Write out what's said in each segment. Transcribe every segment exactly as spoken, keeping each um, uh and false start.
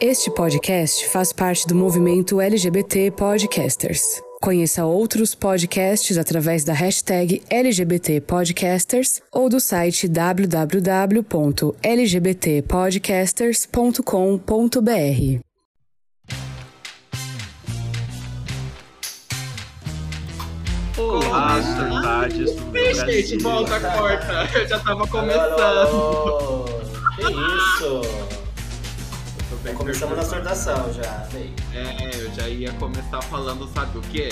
Este podcast faz parte do movimento L G B T Podcasters. Conheça outros podcasts através da hashtag L G B T Podcasters ou do site w w w ponto l g b t podcasters ponto com ponto b r. Olá, saudades. Gente, volta a corta. Eu já tava começando. Que isso? Bem, começamos na sortação já. Bem. É, eu já ia começar falando, sabe o quê?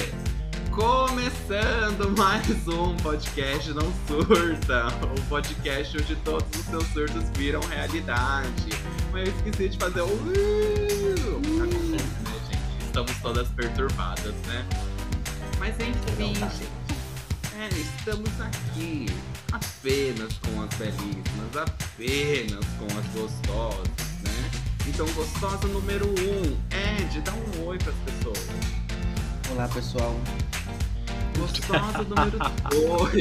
Começando mais um podcast Não Surta. O podcast onde todos os seus surtos viram realidade. Mas eu esqueci de fazer o... Acontece, né, gente? Estamos todas perturbadas, né? Mas enfim, gente, é, estamos aqui apenas com as belíssimas, apenas com as gostosas, né? Então, gostosa número um, Ed, dá um oi pras pessoas. Olá, pessoal. Gostosa número dois.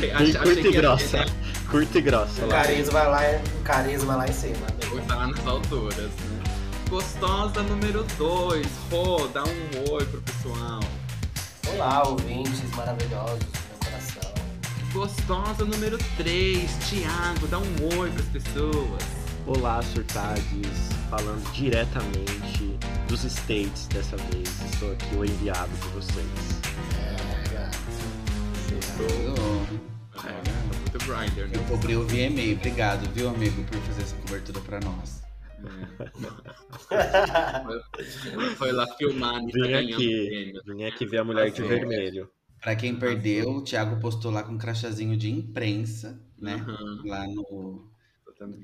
Oi, achei, curta, achei e grossa, era... curta e grossa. O carisma vai lá, o carisma lá em cima. Hoje tá lá nas alturas, né? Gostosa número dois, Rô, dá um oi pro pessoal. Olá, ouvintes maravilhosos do meu coração. Gostosa número três, Thiago, dá um oi pras pessoas. Olá, surtades, falando diretamente dos States dessa vez. Estou aqui, o enviado de vocês. É, obrigado. Estou... É, muito Brinder, né? Eu cobrei o V M A, obrigado, viu, amigo, por fazer essa cobertura pra nós. Foi lá filmar, vim aqui, vim aqui ver a mulher de vermelho. Pra quem perdeu, o Thiago postou lá com um crachazinho de imprensa, né? Uhum. Lá no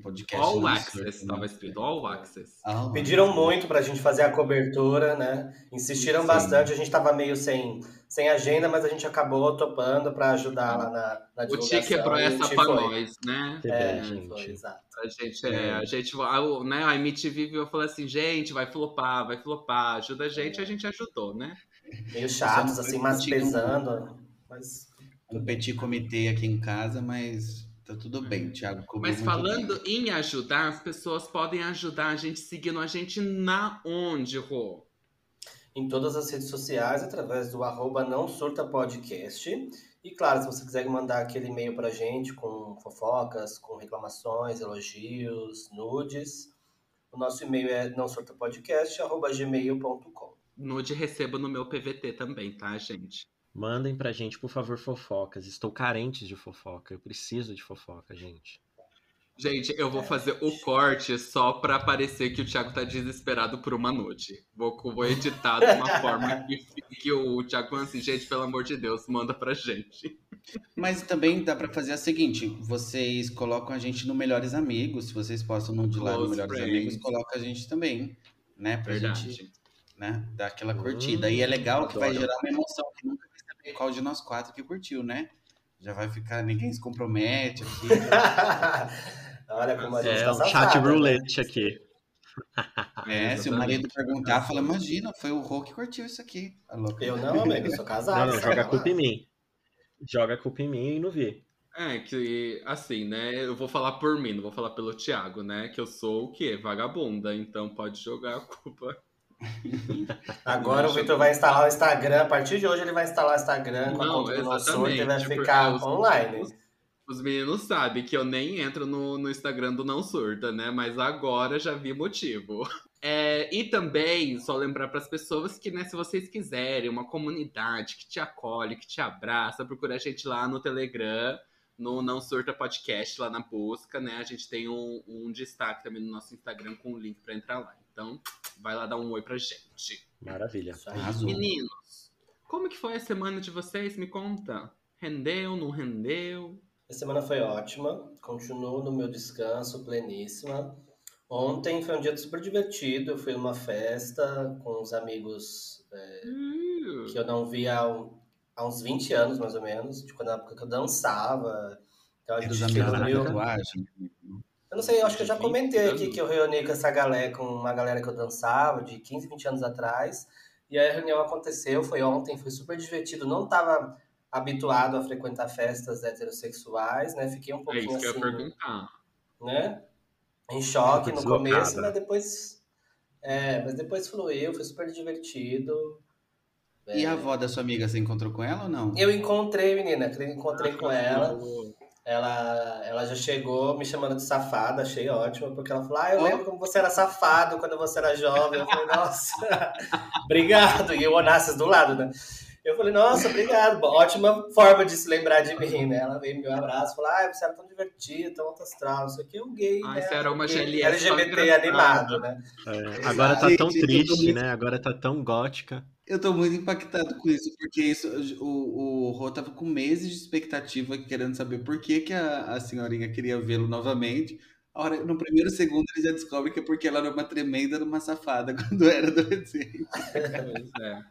podcast. All Access, tava escrito All Access. Oh, pediram muito pra gente fazer a cobertura, né? Insistiram sim. Bastante, a gente tava meio sem, sem agenda, mas a gente acabou topando pra ajudar lá na, na divulgação. O Ti quebrou essa pra nós, né? É, foi, exato. A gente, é, a gente, a, né, a M T V viu e falou assim, gente, vai flopar, vai flopar, ajuda a gente, a gente ajudou, né? Meio chatos, assim, mas pesando. Mas... No petit comitê aqui em casa, mas... Tá tudo bem, Thiago. Mas falando bem. Em ajudar, as pessoas podem ajudar a gente seguindo a gente na onde, Rô? Em todas as redes sociais, através do arroba não surta podcast. E claro, se você quiser mandar aquele e-mail pra gente com fofocas, com reclamações, elogios, nudes, o nosso e-mail é não surta podcast, arroba gmail ponto com. Nude recebo no meu P V T também, tá, gente? Mandem pra gente, por favor, fofocas. Estou carente de fofoca. Eu preciso de fofoca, gente. Gente, eu vou fazer o corte só pra parecer que o Thiago tá desesperado por uma noite. Vou, vou editar de uma forma que fique o Thiago assim, gente, pelo amor de Deus, manda pra gente. Mas também dá pra fazer a seguinte, vocês colocam a gente no Melhores Amigos, se vocês postam no de lá no Melhores friends. Amigos, coloca a gente também, né? Pra Verdade. Gente, né, dar aquela curtida. Hum, e é legal que vai gerar uma emoção que nunca qual de nós quatro que curtiu, né? Já vai ficar, ninguém se compromete aqui. Olha como a gente é, tá um safado, chat roulette, né? Aqui. É, se o marido perguntar, fala, imagina, foi o Rô que curtiu isso aqui. Eu não, amigo, eu sou casado. Não, não, joga a culpa em mim. Joga a culpa em mim e não vi. É, que assim, né, eu vou falar por mim, não vou falar pelo Thiago, né, que eu sou o quê? Vagabunda, então pode jogar a culpa. Agora não, o Vitor vai instalar o Instagram. A partir de hoje ele vai instalar o Instagram com a conta do nosso surto e vai ficar os, online. Os, os meninos sabem que eu nem entro no, no Instagram do Não Surta, né? Mas agora já vi motivo. É, e também, só lembrar para as pessoas que, né, se vocês quiserem uma comunidade que te acolhe, que te abraça, procura a gente lá no Telegram, no Não Surta Podcast, lá na busca, né? A gente tem um, um destaque também no nosso Instagram com o um link para entrar lá. Então, vai lá dar um oi pra gente. Maravilha. Arrasou. Meninos, como que foi a semana de vocês? Me conta. Rendeu, não rendeu? A semana foi ótima. Continuo no meu descanso, pleníssima. Ontem foi um dia super divertido. Eu fui numa festa com uns amigos é, uh. que eu não via há uns vinte anos, mais ou menos. Tipo, na época que eu dançava. Então, a gente viu... Eu não sei, eu acho que eu já comentei aqui que eu reuni com essa galera, com uma galera que eu dançava de quinze, vinte anos atrás. E aí a reunião aconteceu, foi ontem, foi super divertido. Não estava habituado a frequentar festas heterossexuais, né? Fiquei um pouquinho assim... É isso que eu ia perguntar. Né? em choque no começo, mas depois, é, mas depois fluiu, foi super divertido. É. E a avó da sua amiga, você encontrou com ela ou não? Eu encontrei, menina, eu encontrei ah, com ela. ela. Ela já chegou me chamando de safada, achei ótimo, porque ela falou, ah, eu oh. lembro como você era safado quando você era jovem. Eu falei, nossa, obrigado. E o Onassis do lado, né? Eu falei, nossa, obrigado. Ótima forma de se lembrar de mim, né? Ela veio me dar um abraço, falou, ah, você era tão divertido, tão alto astral, isso aqui é um gay, ah, né? Isso era uma L G B T, L G B T animado, né? É. Agora tá tão triste, né? Agora tá tão gótica. Eu tô muito impactado com isso, porque isso, o, o Rô tava com meses de expectativa, querendo saber por que, que a, a senhorinha queria vê-lo novamente. A hora, no primeiro segundo, ele já descobre que é porque ela era uma tremenda, uma safada, quando era adolescente. É.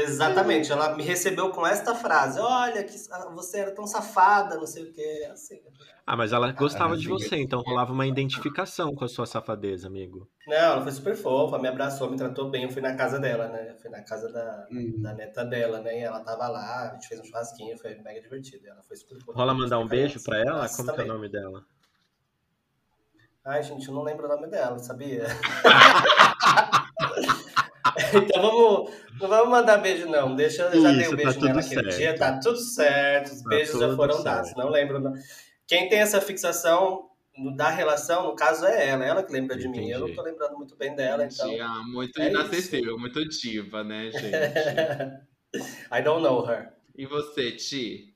Exatamente, ela me recebeu com esta frase, olha, que você era tão safada, não sei o quê. Assim. Ah, mas ela gostava ah, de você, então rolava uma identificação com a sua safadeza, amigo. Não, ela foi super fofa, me abraçou, me tratou bem. Eu fui na casa dela, né? Eu fui na casa da, hum. da neta dela, né? E ela tava lá, a gente fez um churrasquinho, foi mega divertido. Ela foi super fofa. Rola mandar um beijo assim pra ela? Nossa, como também. Que é o nome dela? Ai, gente, eu não lembro o nome dela, sabia? Então vamos, não vamos mandar beijo, não. Deixa, eu já Isso, dei um beijo tá nela aquele certo. dia, tá tudo certo, os tá beijos já foram certo. dados, não lembro. Não. Quem tem essa fixação da relação, no caso, é ela. Ela que lembra de Entendi. mim. Eu não tô lembrando muito bem dela, então... Ah, muito é inacessível, isso. muito diva, né, gente? I don't know her. E você, Ti?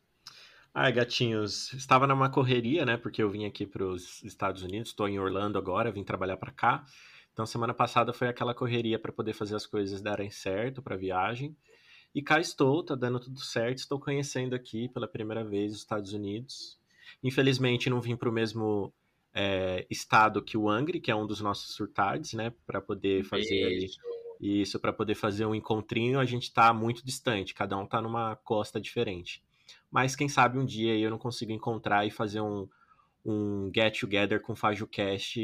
Ai, gatinhos. Estava numa correria, né? Porque eu vim aqui pros Estados Unidos. Estou em Orlando agora, vim trabalhar para cá. Então, semana passada foi aquela correria para poder fazer as coisas darem certo para viagem. E cá estou, tá dando tudo certo. Estou conhecendo aqui pela primeira vez os Estados Unidos. Infelizmente, não vim para o mesmo é, estado que o Angry, que é um dos nossos surtades, né? Para poder fazer ali, isso, para poder fazer um encontrinho, a gente está muito distante, cada um está numa costa diferente. Mas quem sabe um dia eu não consigo encontrar e fazer um, um get together com o Fábio Kesh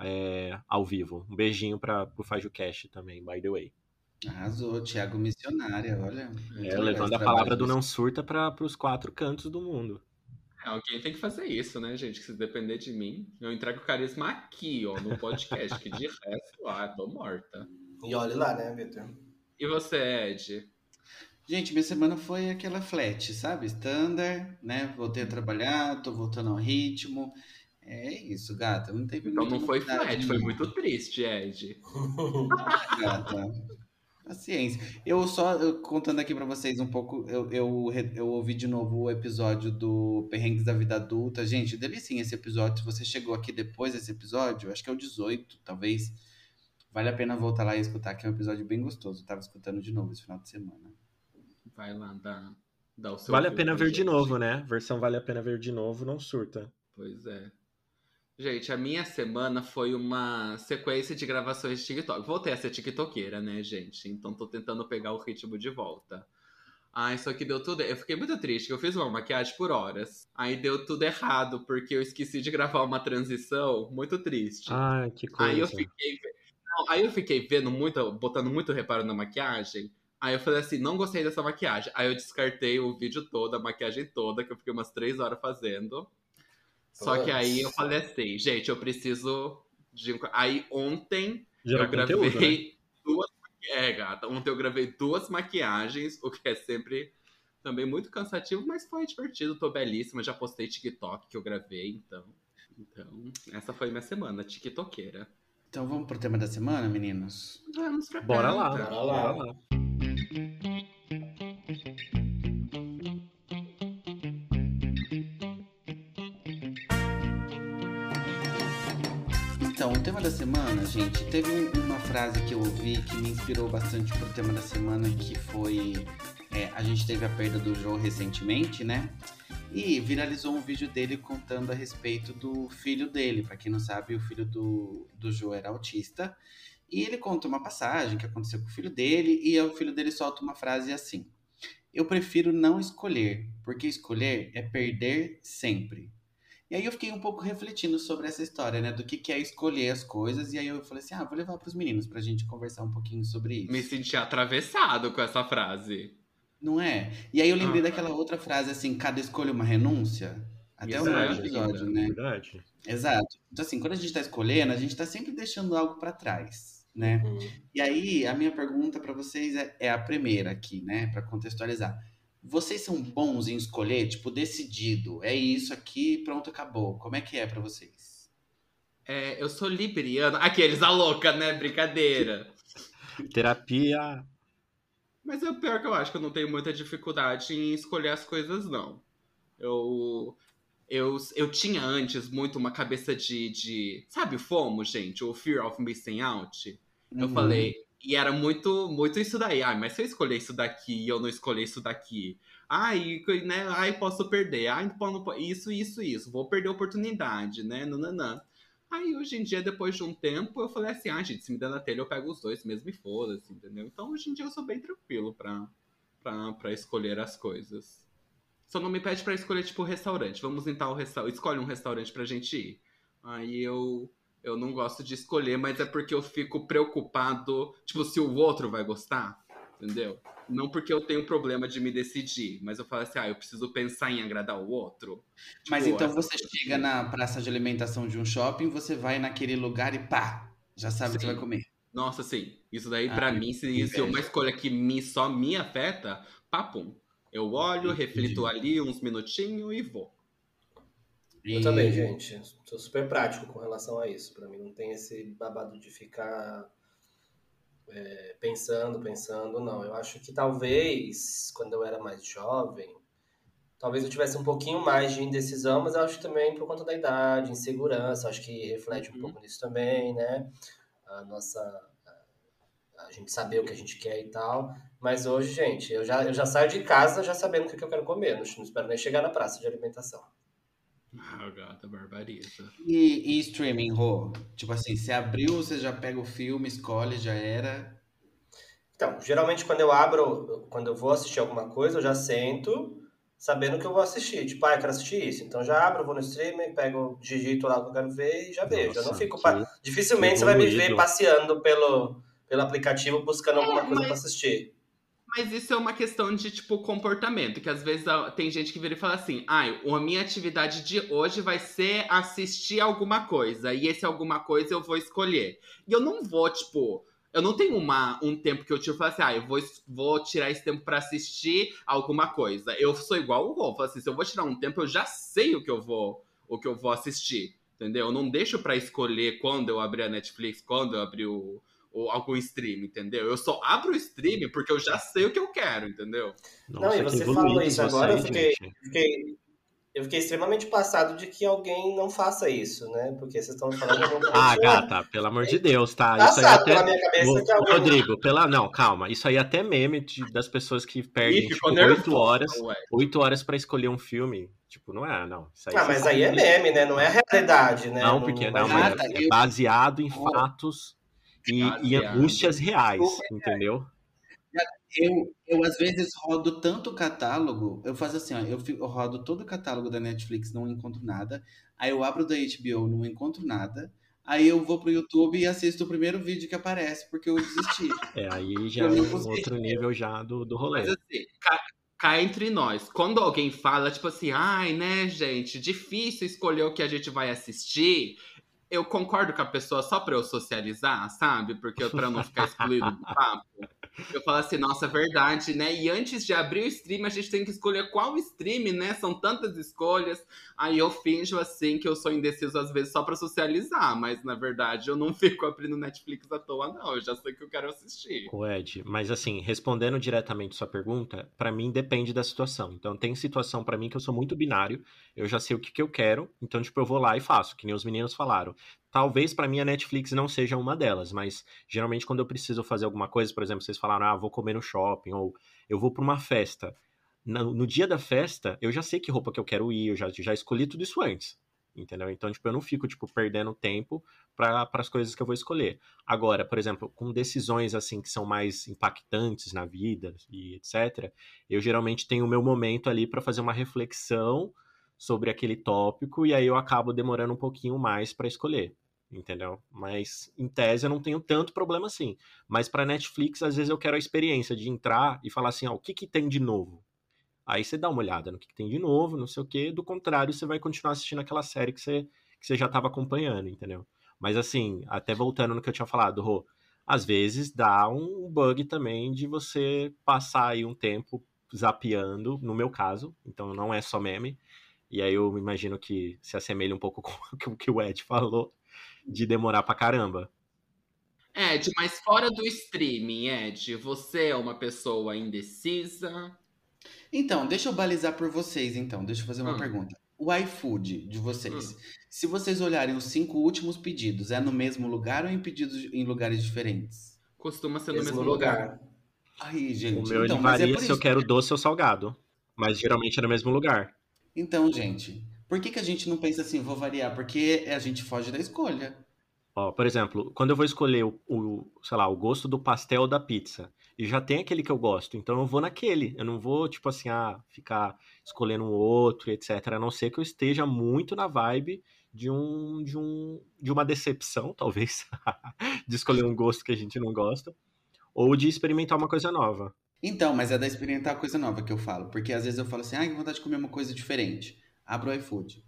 é, ao vivo. Um beijinho para o Fábio Kesh também, by the way. Arrasou, Thiago missionária, olha. É, levando a palavra do não surta para os quatro cantos do mundo. É, alguém tem que fazer isso, né, gente? Que se depender de mim, eu entrego o carisma aqui, ó, no podcast, que de resto, ah, tô morta. E olha lá, né, Vitor? E você, Ed? Gente, minha semana foi aquela flat, sabe? Standard, né? Voltei a trabalhar, tô voltando ao ritmo. É isso, gata. Não teve então não foi flat, nenhuma. Foi muito triste, Ed. Ah, gata. Paciência. Eu só, eu, contando aqui pra vocês um pouco, eu, eu, eu ouvi de novo o episódio do Perrengues da Vida Adulta. Gente, delicinha esse episódio. Se você chegou aqui depois desse episódio, acho que é o dezoito, talvez. Vale a pena voltar lá e escutar, que é um episódio bem gostoso. Eu tava escutando de novo esse final de semana. Vai lá, dá, dá o seu... Vale a pena ver gente. de novo, né? Versão vale a pena ver de novo, não surta. Pois é. Gente, a minha semana foi uma sequência de gravações de TikTok. Voltei a ser tiktokeira, né, gente? Então tô tentando pegar o ritmo de volta. Ai, só que deu tudo... Eu fiquei muito triste, que eu fiz uma maquiagem por horas. Aí deu tudo errado, porque eu esqueci de gravar uma transição muito triste. Ai, que coisa. Aí eu fiquei, não, aí eu fiquei vendo muito, botando muito reparo na maquiagem. Aí eu falei assim, não gostei dessa maquiagem. Aí eu descartei o vídeo todo, a maquiagem toda, que eu fiquei umas três horas fazendo. Só Nossa. que aí eu falei assim, gente, eu preciso de... Aí ontem Gerar eu gravei conteúdo, né? duas... É, gata, ontem eu gravei duas maquiagens, o que é sempre também muito cansativo, mas foi divertido, tô belíssima, já postei TikTok que eu gravei, então... Então, essa foi minha semana, tiktokeira. Então vamos pro tema da semana, meninos? Vamos pra Bora cá, lá, tá? bora lá, bora lá. Então, o tema da semana, gente, teve uma frase que eu ouvi que me inspirou bastante pro tema da semana, que foi... É, a gente teve a perda do Jô recentemente, né? E viralizou um vídeo dele contando a respeito do filho dele. Pra quem não sabe, o filho do, do Jô era autista. E ele conta uma passagem que aconteceu com o filho dele, e o filho dele solta uma frase assim. Eu prefiro não escolher, porque escolher é perder sempre. E aí eu fiquei um pouco refletindo sobre essa história, né? Do que, que é escolher as coisas. E aí eu falei assim, ah, vou levar pros meninos pra gente conversar um pouquinho sobre isso. Me senti atravessado com essa frase. Não é? E aí eu lembrei ah, daquela outra frase assim, cada escolha uma renúncia. Até exato, o novo episódio, né? Verdade. Exato. Então, assim, quando a gente está escolhendo, a gente está sempre deixando algo para trás, né? Uhum. E aí, a minha pergunta para vocês é, é a primeira aqui, né? Para contextualizar. Vocês são bons em escolher, tipo, decidido. É isso aqui, pronto, acabou. Como é que é para vocês? É, eu sou libriana. Aqueles, a louca, né? Brincadeira. Terapia. Mas é o pior que eu acho que eu não tenho muita dificuldade em escolher as coisas, não. Eu... Eu, eu tinha antes muito uma cabeça de, de... Sabe o FOMO, gente? O Fear of Missing Out? Uhum. Eu falei... E era muito, muito isso daí. Ai, mas se eu escolher isso daqui e eu não escolher isso daqui... Ai, né? Ai, posso perder. Ai, não posso... Isso, isso, isso. Vou perder a oportunidade, né? Nananã. Aí, hoje em dia, depois de um tempo, eu falei assim... Ah, gente, se me der na telha, eu pego os dois mesmo e foda-se, entendeu? Então, hoje em dia, eu sou bem tranquilo pra, pra, pra escolher as coisas. Só não me pede pra escolher, tipo, restaurante. Vamos em tal restaurante. Escolhe um restaurante pra gente ir. Aí eu, eu não gosto de escolher, mas é porque eu fico preocupado, tipo, se o outro vai gostar, entendeu? Não porque eu tenho problema de me decidir, mas eu falo assim, ah, eu preciso pensar em agradar o outro. Tipo, mas então você chega na praça de alimentação de um shopping, você vai naquele lugar e pá, já sabe o que você vai comer. Nossa, sim. Isso daí, ah, pra mim, se, se uma escolha que me, só me afeta, papum. Eu olho, reflito ali uns minutinhos e vou. Eu também, gente. Sou super prático com relação a isso. Pra mim não tem esse babado de ficar é, pensando, pensando, não. Eu acho que talvez, quando eu era mais jovem, talvez eu tivesse um pouquinho mais de indecisão, mas eu acho também por conta da idade, insegurança, acho que reflete um hum. pouco nisso também, né? A nossa... A gente saber o que a gente quer e tal. Mas hoje, gente, eu já, eu já saio de casa já sabendo o que eu quero comer. Não, não espero nem chegar na praça de alimentação. Ah, gata, barbariza. E, e streaming, Rô? Tipo assim, você abriu, você já pega o filme, escolhe, já era? Então, geralmente quando eu abro, quando eu vou assistir alguma coisa, eu já sento sabendo que eu vou assistir. Tipo, ah, eu quero assistir isso. Então já abro, vou no streaming, pego, digito lá o que eu quero ver e já vejo. Nossa, eu não fico... Que... Pa... Dificilmente você vai me ver passeando pelo... pelo aplicativo, buscando alguma é, coisa mas, pra assistir. Mas isso é uma questão de, tipo, comportamento. Que às vezes tem gente que vira e fala assim, ai, ah, a minha atividade de hoje vai ser assistir alguma coisa. E esse alguma coisa eu vou escolher. E eu não vou, tipo... Eu não tenho uma, um tempo que eu tiro e falo assim, ah, eu vou, vou tirar esse tempo pra assistir alguma coisa. Eu sou igual o Rô. Assim, se eu vou tirar um tempo, eu já sei o que eu vou, o que eu vou assistir. Entendeu? Eu não deixo pra escolher quando eu abrir a Netflix, quando eu abrir o... ou algum stream, entendeu? Eu só abro o stream porque eu já sei o que eu quero, entendeu? Nossa, não, e você falou isso agora, eu fiquei, fiquei, eu fiquei extremamente passado de que alguém não faça isso, né? Porque vocês estão falando... ah, gata, pelo amor de Deus, tá? Passado isso aí até... pela minha cabeça Vou... que alguém... Rodrigo, pela... não, calma, isso aí é até meme de, das pessoas que perdem oito horas, horas pra escolher um filme. Tipo, não é, não. Isso aí ah, mas aí é meme, né? Não é a realidade, né? Não, porque não, não, é, é baseado em fatos... E, e angústias reais, entendeu? Eu, eu, às vezes, rodo tanto o catálogo, eu faço assim, ó, eu, fico, eu rodo todo o catálogo da Netflix, não encontro nada, aí eu abro da H B O, não encontro nada, aí eu vou pro YouTube e assisto o primeiro vídeo que aparece, porque eu desisti. É, aí já é um outro nível já do, do rolê. Mas assim, cá, cá entre nós, quando alguém fala, tipo assim, ai, né, gente, difícil escolher o que a gente vai assistir... Eu concordo com a pessoa só pra eu socializar, sabe? Porque pra não ficar excluído do papo. Eu falo assim, nossa, é verdade, né? E antes de abrir o stream, a gente tem que escolher qual stream, né? São tantas escolhas. Aí eu finjo, assim, que eu sou indeciso às vezes só pra socializar. Mas, na verdade, eu não fico abrindo Netflix à toa, não. Eu já sei que eu quero assistir. O Ed, mas assim, respondendo diretamente sua pergunta, pra mim depende da situação. Então, tem situação pra mim que eu sou muito binário. Eu já sei o que, que eu quero. Então, tipo, eu vou lá e faço, que nem os meninos falaram. Talvez pra mim a Netflix não seja uma delas, mas geralmente quando eu preciso fazer alguma coisa, por exemplo, vocês falaram, ah, vou comer no shopping, ou eu vou pra uma festa. No, no dia da festa, eu já sei que roupa que eu quero ir, eu já, já escolhi tudo isso antes, entendeu? Então, tipo, eu não fico, tipo, perdendo tempo pra, pras coisas que eu vou escolher. Agora, por exemplo, com decisões, assim, que são mais impactantes na vida e etcétera, eu geralmente tenho o meu momento ali pra fazer uma reflexão sobre aquele tópico, e aí eu acabo demorando um pouquinho mais pra escolher, entendeu? Mas, em tese, eu não tenho tanto problema assim. Mas pra Netflix, às vezes, eu quero a experiência de entrar e falar assim, ó, o que que tem de novo? Aí você dá uma olhada no que tem de novo, não sei o quê. Do contrário, você vai continuar assistindo aquela série que você, que você já estava acompanhando, entendeu? Mas assim, até voltando no que eu tinha falado, Rô, às vezes dá um bug também de você passar aí um tempo zapeando, no meu caso, então não é só meme. E aí eu imagino que se assemelha um pouco com o que o Ed falou, de demorar pra caramba. Ed, mas fora do streaming, Ed, você é uma pessoa indecisa? Então, deixa eu balizar por vocês, então. Deixa eu fazer uma hum. pergunta. O iFood de vocês, hum. se vocês olharem os cinco últimos pedidos, é no mesmo lugar ou em pedidos em lugares diferentes? Costuma ser no mesmo, mesmo lugar. lugar. Ai, gente. O meu então, varia é se isso. eu quero doce ou salgado, mas geralmente é no mesmo lugar. Então, gente, por que que a gente não pensa assim, vou variar? Porque a gente foge da escolha. Ó, por exemplo, quando eu vou escolher o, o, sei lá, o gosto do pastel da pizza, e já tem aquele que eu gosto, então eu vou naquele. Eu não vou, tipo assim, ah, ficar escolhendo um outro, etcétera. A não ser que eu esteja muito na vibe de, um, de, um, de uma decepção, talvez, de escolher um gosto que a gente não gosta, ou de experimentar uma coisa nova. Então, mas é da experimentar coisa nova que eu falo. Porque às vezes eu falo assim, ah, que vontade de comer uma coisa diferente. Abro o iFood.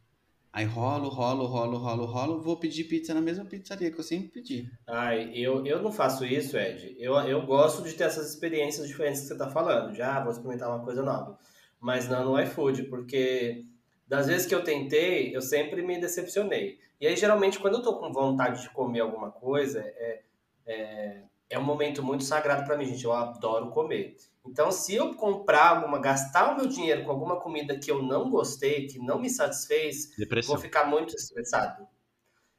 Aí rolo, rolo, rolo, rolo, rolo. Vou pedir pizza na mesma pizzaria que eu sempre pedi. Ai, eu, eu não faço isso, Ed. Eu, eu gosto de ter essas experiências diferentes que você tá falando. Já vou experimentar uma coisa nova. Mas não no iFood, porque das vezes que eu tentei, eu sempre me decepcionei. E aí, geralmente, quando eu tô com vontade de comer alguma coisa, é... é... é um momento muito sagrado pra mim, gente. Eu adoro comer. Então, se eu comprar alguma, gastar o meu dinheiro com alguma comida que eu não gostei, que não me satisfez, Depressão. vou ficar muito estressado.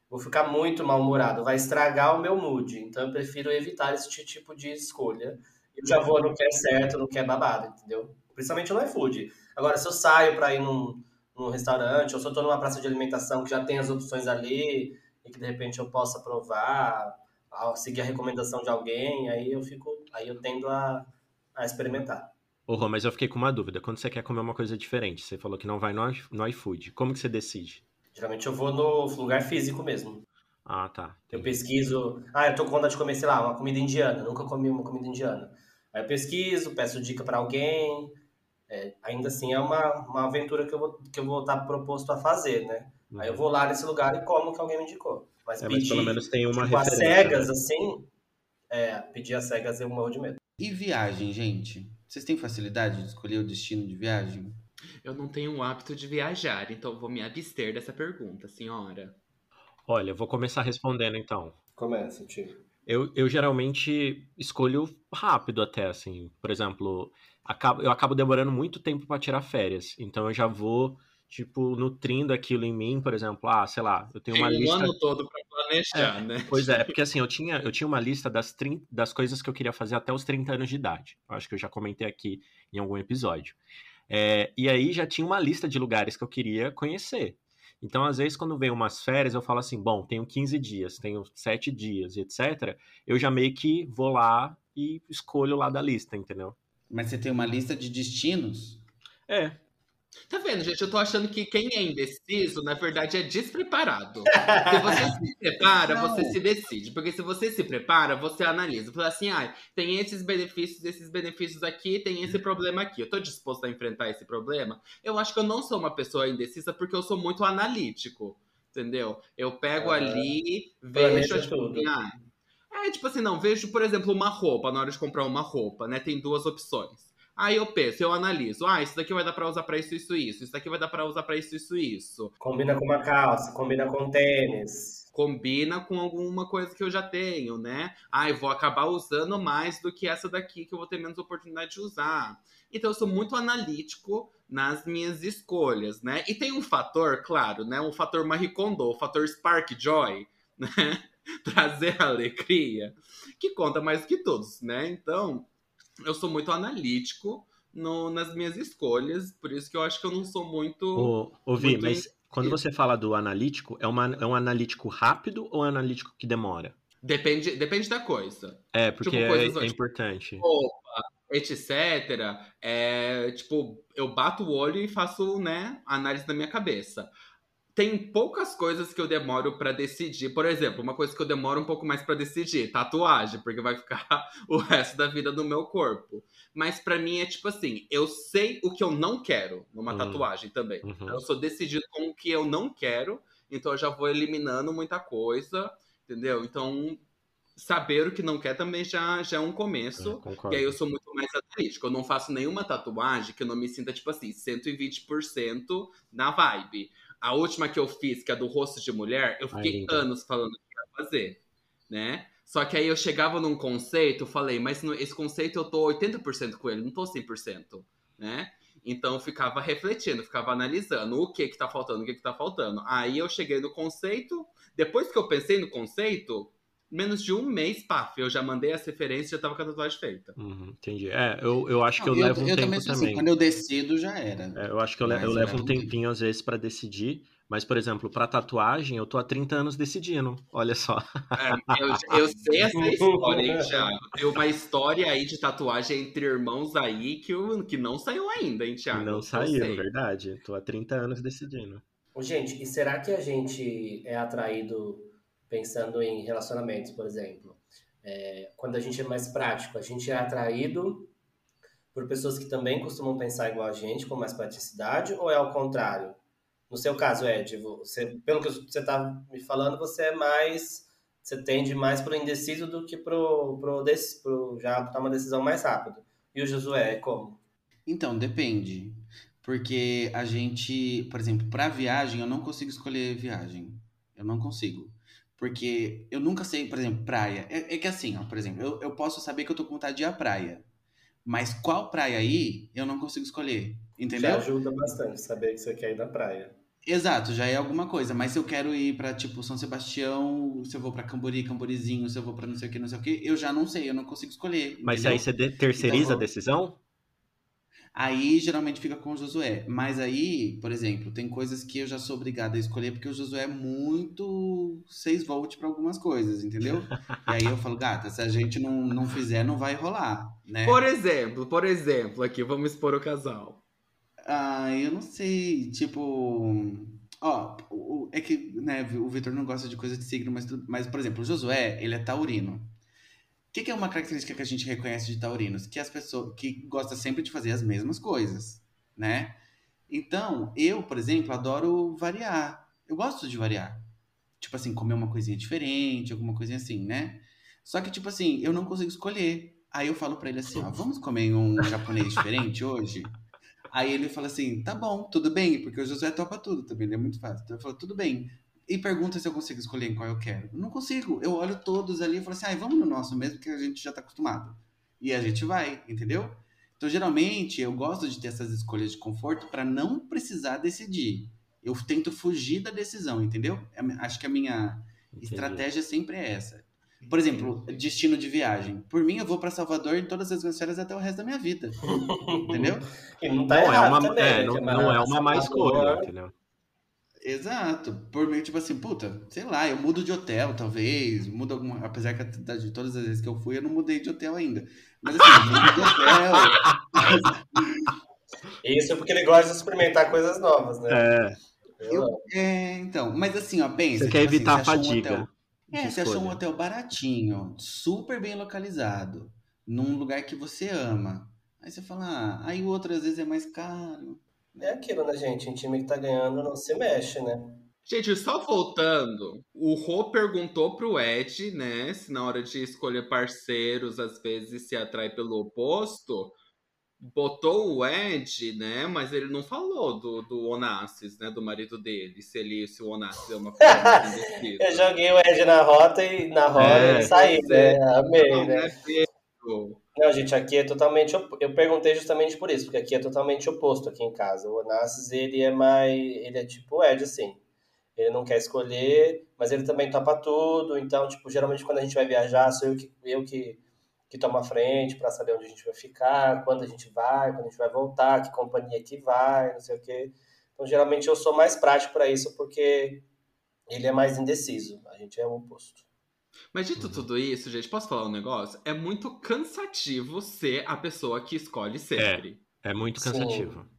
Vou ficar muito mal-humorado. Vai estragar o meu mood. Então, eu prefiro evitar esse tipo de escolha. Eu já vou no que é certo, no que é babado, entendeu? Principalmente no iFood. Agora, se eu saio pra ir num, num restaurante, ou se eu tô numa praça de alimentação que já tem as opções ali, e que de repente eu possa provar, ao seguir a recomendação de alguém, aí eu fico, aí eu tendo a, a experimentar. Ô, Rô, mas eu fiquei com uma dúvida. Quando você quer comer uma coisa diferente, você falou que não vai no, no iFood. Como que você decide? Geralmente eu vou no lugar físico mesmo. Ah, tá. Eu pesquiso. Ah, eu tô com vontade de comer, sei lá, uma comida indiana. Nunca comi uma comida indiana. Aí eu pesquiso, peço dica pra alguém. É, ainda assim é uma, uma aventura que eu vou que eu vou estar proposto a fazer, né? Uhum. Aí eu vou lá nesse lugar e como que alguém me indicou. Mas, é, pedir, mas pelo menos tem uma tipo, referência. Pedir as cegas, né? assim, é, pedir as cegas eu morro de medo. E viagem, gente? Vocês têm facilidade de escolher o destino de viagem? Eu não tenho o hábito de viajar, então vou me abster dessa pergunta, senhora. Olha, eu vou começar respondendo, então. Começa, tio. Eu, eu geralmente escolho rápido até, assim. Por exemplo, acabo, eu acabo demorando muito tempo para tirar férias, então eu já vou... tipo, nutrindo aquilo em mim, por exemplo, ah, sei lá, eu tenho uma Tem lista... um ano todo pra planejar, é, né? Pois é, porque assim, eu tinha, eu tinha uma lista das, trinta, das coisas que eu queria fazer até os trinta anos de idade. Acho que eu já comentei aqui em algum episódio. É, e aí já tinha uma lista de lugares que eu queria conhecer. Então, às vezes, quando vem umas férias, eu falo assim, bom, tenho quinze dias, tenho sete dias, etcétera. Eu já meio que vou lá e escolho lá da lista, entendeu? Mas você tem uma lista de destinos? É. Tá vendo, gente? Eu tô achando que quem é indeciso, na verdade, é despreparado. Se você se prepara, não. você se decide. Porque se você se prepara, você analisa. Fala assim, ah, tem esses benefícios, esses benefícios aqui, tem esse problema aqui. Eu tô disposto a enfrentar esse problema? Eu acho que eu não sou uma pessoa indecisa porque eu sou muito analítico, entendeu? Eu pego ah, ali, vejo... É, tipo assim, não, vejo, por exemplo, uma roupa. Na hora de comprar uma roupa, né, tem duas opções. Aí eu penso, eu analiso. Ah, isso daqui vai dar pra usar pra isso, isso, isso. Isso daqui vai dar pra usar pra isso, isso, isso. Combina com uma calça, combina com tênis. Combina com alguma coisa que eu já tenho, né? Ah, eu vou acabar usando mais do que essa daqui, que eu vou ter menos oportunidade de usar. Então eu sou muito analítico nas minhas escolhas, né? E tem um fator, claro, né? O fator Marie Kondo, o fator Spark Joy, né? Trazer alegria, que conta mais que todos, né? Então... eu sou muito analítico no, nas minhas escolhas, por isso que eu acho que eu não sou muito... Ouvi, mas quando você fala do analítico, é, uma, é um analítico rápido ou é um analítico que demora? Depende, depende da coisa. É, porque tipo, é, é importante. Opa, etcétera. É, tipo, eu bato o olho e faço, né, análise na minha cabeça. tem poucas coisas que eu demoro pra decidir. Por exemplo, uma coisa que eu demoro um pouco mais pra decidir, tatuagem, porque vai ficar o resto da vida no meu corpo. Mas pra mim é tipo assim, eu sei o que eu não quero numa uhum. tatuagem também. Uhum. Eu sou decidido com o que eu não quero, então eu já vou eliminando muita coisa, entendeu? Então... saber o que não quer também já, já é um começo. É, e aí eu sou muito mais analítico. Eu não faço nenhuma tatuagem que eu não me sinta, tipo assim, cento e vinte por cento na vibe. A última que eu fiz, que é do rosto de mulher, eu fiquei Ainda. anos falando o que ia fazer, né? Só que aí eu chegava num conceito, eu falei, mas esse conceito eu tô oitenta por cento com ele, não tô cem por cento, né? Então eu ficava refletindo, ficava analisando o que que tá faltando, o que que tá faltando. Aí eu cheguei no conceito, depois que eu pensei no conceito... menos de um mês, paf, eu já mandei as referências e já tava com a tatuagem feita. Uhum, entendi. É, eu, eu acho não, que eu, eu levo um eu tempo também. Assim, também. Quando eu decido, já era. É, eu acho que eu, eu levo um tempinho, às vezes, pra decidir. Mas, por exemplo, pra tatuagem, eu tô há trinta anos decidindo. Olha só. É, eu, eu sei essa história, hein, Thiago? Tem uma história aí de tatuagem entre irmãos aí que, eu, que não saiu ainda, hein, Thiago? Não saiu, é verdade. Tô há trinta anos decidindo. Ô, gente, e será que a gente é atraído... pensando em relacionamentos, por exemplo. É, quando a gente é mais prático, a gente é atraído por pessoas que também costumam pensar igual a gente, com mais praticidade, ou é ao contrário? No seu caso, Ed, você, pelo que você está me falando, você é mais... você tende mais para o indeciso do que para já tomar uma decisão mais rápida. E o Josué, como? Então, depende. Porque a gente... por exemplo, para viagem, eu não consigo escolher viagem. Eu não consigo. Porque eu nunca sei, por exemplo, praia. É, é que assim, ó, por exemplo, eu, eu posso saber que eu tô com vontade de ir à praia. Mas qual praia aí, eu não consigo escolher. Entendeu? Já ajuda bastante saber que você quer ir na praia. Exato, já é alguma coisa. Mas se eu quero ir pra, tipo, São Sebastião, se eu vou pra Cambori, Camborizinho, se eu vou pra não sei o que, não sei o que, eu já não sei, eu não consigo escolher. Mas entendeu? Aí você terceiriza então, a decisão? Aí, geralmente, fica com o Josué. Mas aí, por exemplo, tem coisas que eu já sou obrigada a escolher, porque o Josué é muito seis volts pra algumas coisas, entendeu? E aí eu falo, gata, se a gente não, não fizer, não vai rolar, né? Por exemplo, por exemplo, aqui, vamos expor o casal. Ah, eu não sei, tipo... ó, o, é que, né, o Vitor não gosta de coisa de signo, mas, mas, por exemplo, o Josué, ele é taurino. O que, que é uma característica que a gente reconhece de taurinos? Que as pessoas que gostam sempre de fazer as mesmas coisas, né? Então, eu, por exemplo, adoro variar. Eu gosto de variar. Tipo assim, comer uma coisinha diferente, alguma coisinha assim, né? Só que, tipo assim, eu não consigo escolher. Aí eu falo pra ele assim, ó, vamos comer um japonês diferente hoje? Aí ele fala assim, tá bom, tudo bem. Porque o Josué topa tudo também, ele é muito fácil. Então eu falo, tudo bem. E pergunta se eu consigo escolher em qual eu quero. Eu não consigo. Eu olho todos ali e falo assim, ah, vamos no nosso mesmo, que a gente já tá acostumado. E a gente vai, entendeu? Então, geralmente, eu gosto de ter essas escolhas de conforto pra não precisar decidir. Eu tento fugir da decisão, entendeu? Acho que a minha Entendi. estratégia sempre é essa. Por exemplo, destino de viagem. Por mim, eu vou pra Salvador em todas as minhas férias até o resto da minha vida. Entendeu? E não tá errado não é uma, também. É, não, não é uma má escolha, entendeu? Exato, por meio, tipo assim, puta, sei lá, eu mudo de hotel, talvez, mudo alguma, apesar que de todas as vezes que eu fui, eu não mudei de hotel ainda, mas assim, mudo de hotel. Isso é porque ele gosta de experimentar coisas novas, né? É, eu, é então, mas assim, ó, pensa. Você quer tipo evitar assim, a fadiga. Um hotel, é, você achou um hotel baratinho, super bem localizado, num lugar que você ama, aí você fala, ah, aí o outro às vezes é mais caro. É aquilo, né, gente? Um time que tá ganhando não se mexe, né? Gente, só voltando, o Rô perguntou pro Ed, né, se na hora de escolher parceiros, às vezes se atrai pelo oposto. Botou o Ed, né, mas ele não falou do, do Onassis, né, do marido dele, se, ele, se o Onassis é uma coisa indecisa. Eu joguei o Ed na rota e na roda é, e saí, é, né? Amei, não, né? É Não, gente, aqui é totalmente... Op... Eu perguntei justamente por isso, porque aqui é totalmente oposto aqui em casa. O Onassis, ele é mais... ele é tipo o Ed, assim. Ele não quer escolher, mas ele também topa tudo. Então, tipo, geralmente quando a gente vai viajar, sou eu que, eu que, que tomo a frente pra saber onde a gente vai ficar, quando a gente vai, quando a gente vai voltar, que companhia que vai, não sei o quê. Então, geralmente eu sou mais prático pra isso, porque ele é mais indeciso. A gente é o oposto. Mas dito tudo isso, gente, posso falar um negócio? É muito cansativo ser a pessoa que escolhe sempre. É, é muito cansativo. Sim.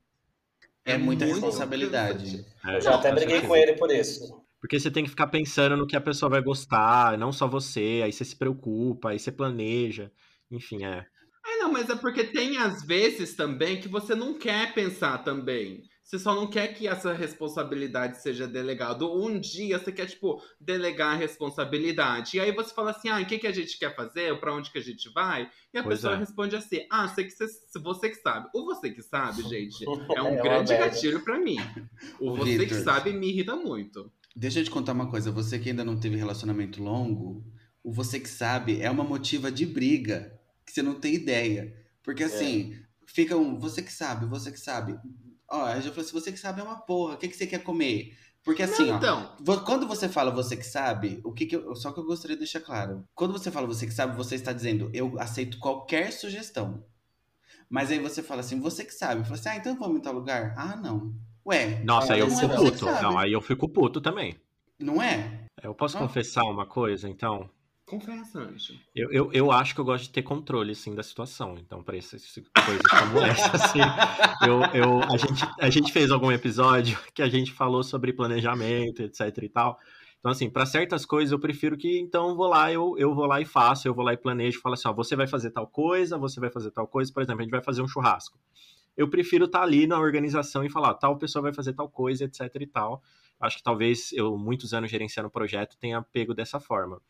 É, é muita muito responsabilidade. É, já eu até briguei com ele por isso. Porque você tem que ficar pensando no que a pessoa vai gostar, não só você, aí você se preocupa, aí você planeja, enfim, é. Ah, não, mas é porque tem às vezes também que você não quer pensar também. Você só não quer que essa responsabilidade seja delegada. Um dia você quer, tipo, delegar a responsabilidade. E aí você fala assim, ah, o que, que a gente quer fazer? Pra onde que a gente vai? E a pois pessoa é. responde assim, ah, você que, você que sabe. O você que sabe, gente, é um é, grande é gatilho pra mim. O você Victor. que sabe me irrita muito. Deixa eu te contar uma coisa, você que ainda não teve relacionamento longo, o você que sabe é uma motiva de briga, que você não tem ideia. Porque assim, é. fica um, você que sabe, você que sabe. Ó, eu já falei assim, você que sabe é uma porra, o que, que você quer comer? Porque assim, não, então. ó, quando você fala você que sabe, o que, que eu, só que eu gostaria de deixar claro. Quando você fala você que sabe, você está dizendo, eu aceito qualquer sugestão. Mas aí você fala assim, você que sabe. Eu falo assim, ah, então vamos em tal lugar? Ah, não. Ué, Nossa, aí eu fico é puto. Não, aí eu fico puto também. Não é? Eu posso ah. confessar uma coisa, então? Confessa, Anjo. Eu, eu, eu acho que eu gosto de ter controle, sim, da situação. Então, pra essas coisas como essa, assim, eu, eu, a, gente, a gente fez algum episódio que a gente falou sobre planejamento, etc e tal. Então, assim, pra certas coisas eu prefiro que, então, vou lá, eu, eu vou lá e faço, eu vou lá e planejo, falo assim, ó, você vai fazer tal coisa, você vai fazer tal coisa. Por exemplo, a gente vai fazer um churrasco. Eu prefiro estar ali na organização e falar, tal pessoa vai fazer tal coisa, etc e tal. Acho que talvez eu, muitos anos gerenciando o projeto, tenha pego dessa forma.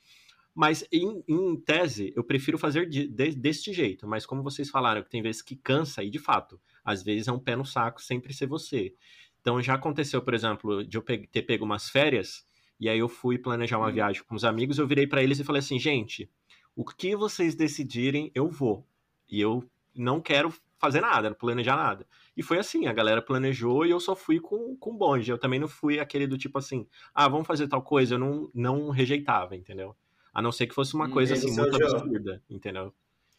Mas, em, em tese, eu prefiro fazer de, de, deste jeito. Mas, como vocês falaram, que tem vezes que cansa, e de fato, às vezes é um pé no saco sempre ser você. Então, já aconteceu, por exemplo, de eu pe- ter pego umas férias, e aí eu fui planejar uma hum. viagem com os amigos, eu virei para eles e falei assim, gente, o que vocês decidirem, eu vou. E eu não quero fazer nada, não planejar nada. E foi assim, a galera planejou e eu só fui com, com bonde. Eu também não fui aquele do tipo assim, ah, vamos fazer tal coisa, eu não, não rejeitava, entendeu? A não ser que fosse uma coisa, assim, muito absurda, entendeu?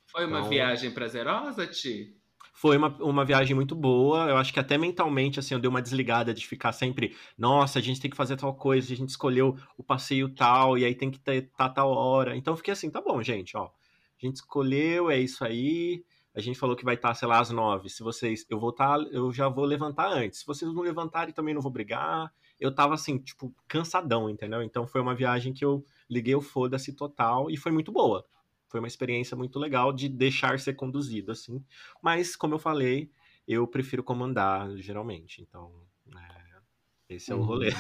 Foi uma então, viagem prazerosa, Ti? Foi uma, uma viagem muito boa. Eu acho que até mentalmente, assim, eu dei uma desligada de ficar sempre... Nossa, a gente tem que fazer tal coisa, a gente escolheu o passeio tal, e aí tem que estar tá, tal hora. Então, eu fiquei assim, tá bom, gente, ó. A gente escolheu, é isso aí. A gente falou que vai estar, tá, sei lá, às nove. Se vocês... Eu, vou tá, eu já vou levantar antes. Se vocês não levantarem, também não vou brigar. Eu tava, assim, tipo, cansadão, entendeu? Então, foi uma viagem que eu... Liguei o foda-se total e foi muito boa. Foi uma experiência muito legal de deixar ser conduzido, assim. Mas, como eu falei, eu prefiro comandar, geralmente. Então, é, esse é o uhum. rolê.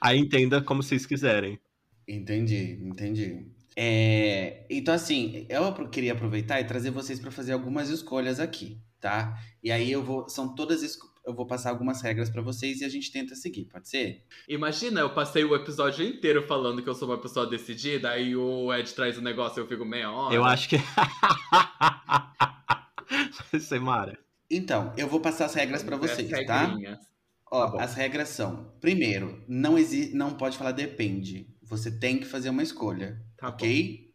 Aí entenda como vocês quiserem. Entendi, entendi. É, então, assim, eu queria aproveitar e trazer vocês para fazer algumas escolhas aqui, tá? E aí eu vou... São todas escolhas. Eu vou passar algumas regras pra vocês e a gente tenta seguir, pode ser? Imagina, eu passei o episódio inteiro falando que eu sou uma pessoa decidida, aí o Ed traz o negócio e eu fico meia hora. Eu acho que... Isso é mara. Então, eu vou passar as regras pra vocês, é tá? Ó, tá, as regras são... Primeiro, não, exi... não pode falar depende. Você tem que fazer uma escolha, tá, ok?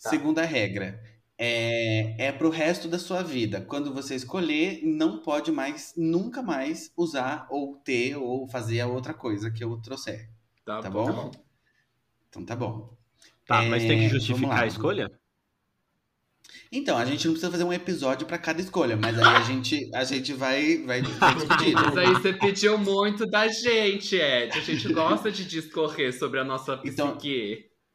Tá. Segunda regra... É, é pro resto da sua vida. Quando você escolher, não pode mais, nunca mais usar ou ter ou fazer a outra coisa que eu trouxer. Tá, tá, bom? Tá bom? Então tá bom. Tá, é, mas tem que justificar a escolha? Então, a gente não precisa fazer um episódio pra cada escolha, mas aí a gente, a gente vai, vai discutir. Mas aí você pediu muito da gente, Ed. A gente gosta de discorrer sobre a nossa psique. Então,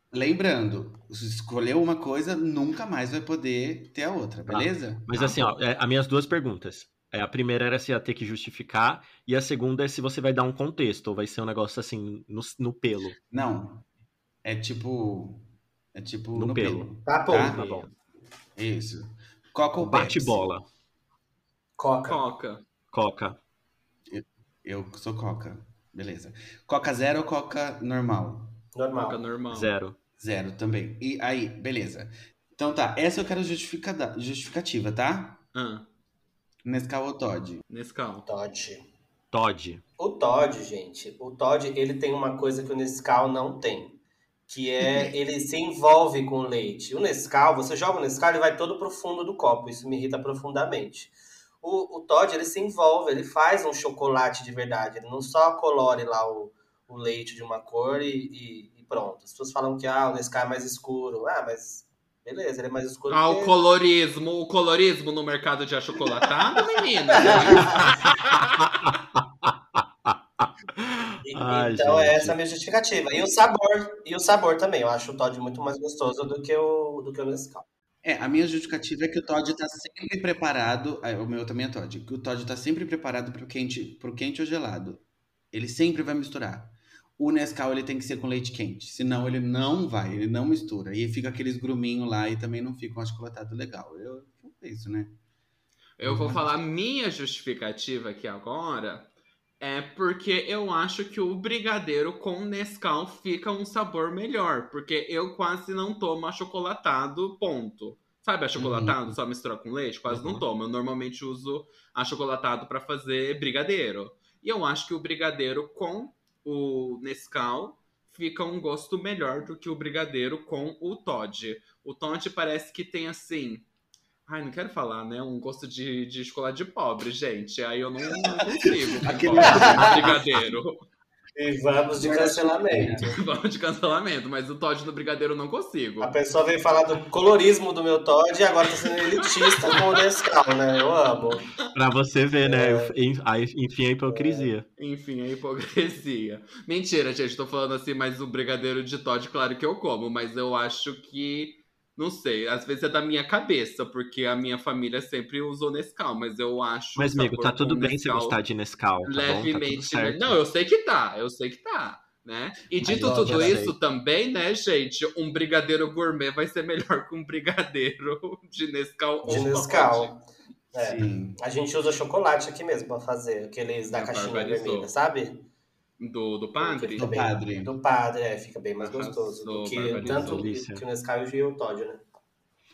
lembrando, se escolheu uma coisa, nunca mais vai poder ter a outra, beleza? Tá. Mas assim, ó, é, as minhas duas perguntas. É, a primeira era se ia ter que justificar, e a segunda é se você vai dar um contexto, ou vai ser um negócio assim, no, no pelo. Não, é tipo... É tipo no, no pelo. pelo. Tá bom. Tá? Tá bom. Isso. Coca ou Pepsi? Bate-bola. Coca. Coca. Coca. Eu, eu sou Coca, beleza. Coca zero ou Coca normal? Normal. normal. Zero. Zero também. E aí, beleza. Então tá, essa eu quero justifica- justificativa, tá? Ah. Nescau ou Todd? Nescau. Todd. Todd. O Todd, gente, o Todd, ele tem uma coisa que o Nescau não tem, que é, ele se envolve com o leite. O Nescau, você joga o Nescau, ele vai todo pro fundo do copo, isso me irrita profundamente. O, o Todd, ele se envolve, ele faz um chocolate de verdade, ele não só colore lá o o leite de uma cor e, e, e pronto. As pessoas falam que ah, o Nescau é mais escuro. Ah, mas Beleza, ele é mais escuro. Ah, o colorismo. O colorismo no mercado de achocolatado, menina. Ai, então, gente, essa é a minha justificativa. E o sabor, e o sabor também. Eu acho o Toddy muito mais gostoso do que o, do que o Nescau. É, a minha justificativa é que o Toddy tá sempre preparado. O meu também é Toddy. Que o Toddy tá sempre preparado pro quente, pro quente ou gelado. Ele sempre vai misturar. O Nescau, ele tem que ser com leite quente. Senão, ele não vai, ele não mistura. E fica aqueles gruminhos lá e também não fica um achocolatado legal. Eu isso, né? Eu vou falar a minha justificativa aqui agora. É porque eu acho que o brigadeiro com Nescau fica um sabor melhor. Porque eu quase não tomo achocolatado, ponto. Sabe achocolatado, uhum. só mistura com leite? Quase uhum. não tomo. Eu normalmente uso achocolatado pra fazer brigadeiro. E eu acho que o brigadeiro com o Nescau fica um gosto melhor do que o brigadeiro com o Toddy. O Toddy parece que tem assim... Ai, não quero falar, né? Um gosto de, de chocolate de pobre, gente. Aí eu não, não consigo. Aquele brigadeiro. E vamos de cancelamento. Vamos de cancelamento, mas o Toddy no brigadeiro eu não consigo. A pessoa veio falar do colorismo do meu Toddy e agora tá sendo elitista com o Nescau, né? Eu amo. Pra você ver, né? É. Enfim, a hipocrisia. É. Enfim, a hipocrisia. Mentira, gente, tô falando assim, mas o brigadeiro de Toddy, claro que eu como, mas eu acho que... Não sei, às vezes é da minha cabeça, porque a minha família sempre usou Nescau, mas eu acho... Mas, amigo, tá tudo bem se gostar de Nescau, tá levemente... Bom, tá não, eu sei que tá, eu sei que tá, né? E dito tudo isso também, né, gente, um brigadeiro gourmet vai ser melhor que um brigadeiro de Nescau ou de Nescau. É. Sim. A gente usa chocolate aqui mesmo pra fazer, aqueles da é, caixinha barbarizou. Vermelha, sabe? Do, do padre? Do bem, padre. Do padre, é, fica bem mais gostoso. Do que, tanto que, que o Nescau e o Toddy, né?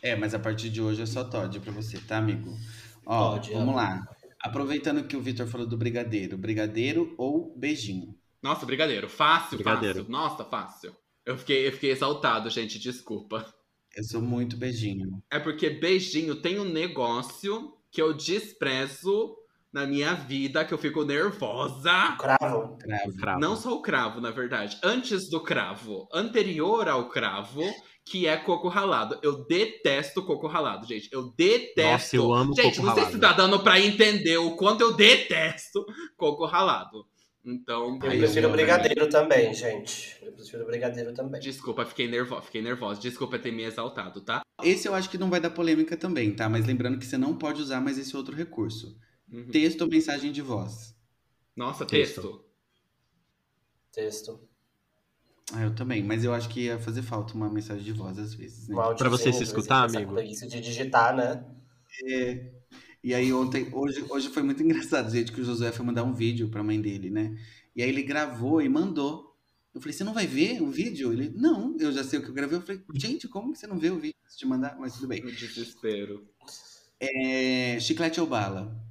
É, mas a partir de hoje é só Toddy pra você, tá, amigo? Ó, Toddy, vamos amo. Lá. Aproveitando que o Vitor falou do brigadeiro. Brigadeiro ou beijinho? Nossa, brigadeiro. Fácil, brigadeiro. Fácil. Nossa, fácil. Eu fiquei, eu fiquei exaltado, gente, desculpa. Eu sou muito beijinho. É porque beijinho tem um negócio que eu desprezo... Na minha vida, que eu fico nervosa. Cravo. cravo. Não só o cravo, na verdade. Antes do cravo. Anterior ao cravo, que é coco ralado. Eu detesto coco ralado, gente. Eu detesto. Nossa, eu amo gente, coco ralado. Gente, não sei se tá dando pra entender o quanto eu detesto coco ralado. Então... Eu prefiro eu brigadeiro também, gente. Eu prefiro brigadeiro também. Desculpa, fiquei nervosa. Fiquei nervosa. Desculpa ter me exaltado, tá? Esse eu acho que não vai dar polêmica também, tá? Mas lembrando que você não pode usar mais esse outro recurso. Uhum. Texto ou mensagem de voz? Nossa, texto. Texto. Ah, eu também, mas eu acho que ia fazer falta uma mensagem de voz às vezes, né? Pra você se escutar, amigo. Isso de digitar, né? É. E aí ontem, hoje, hoje foi muito engraçado, gente, que o Josué foi mandar um vídeo pra mãe dele, né? E aí ele gravou e mandou. Eu falei, você não vai ver o vídeo? Ele, não, eu já sei o que eu gravei. Eu falei, gente, como que você não vê o vídeo antes de mandar? Mas tudo bem. Eu desespero. É... Chiclete ou bala?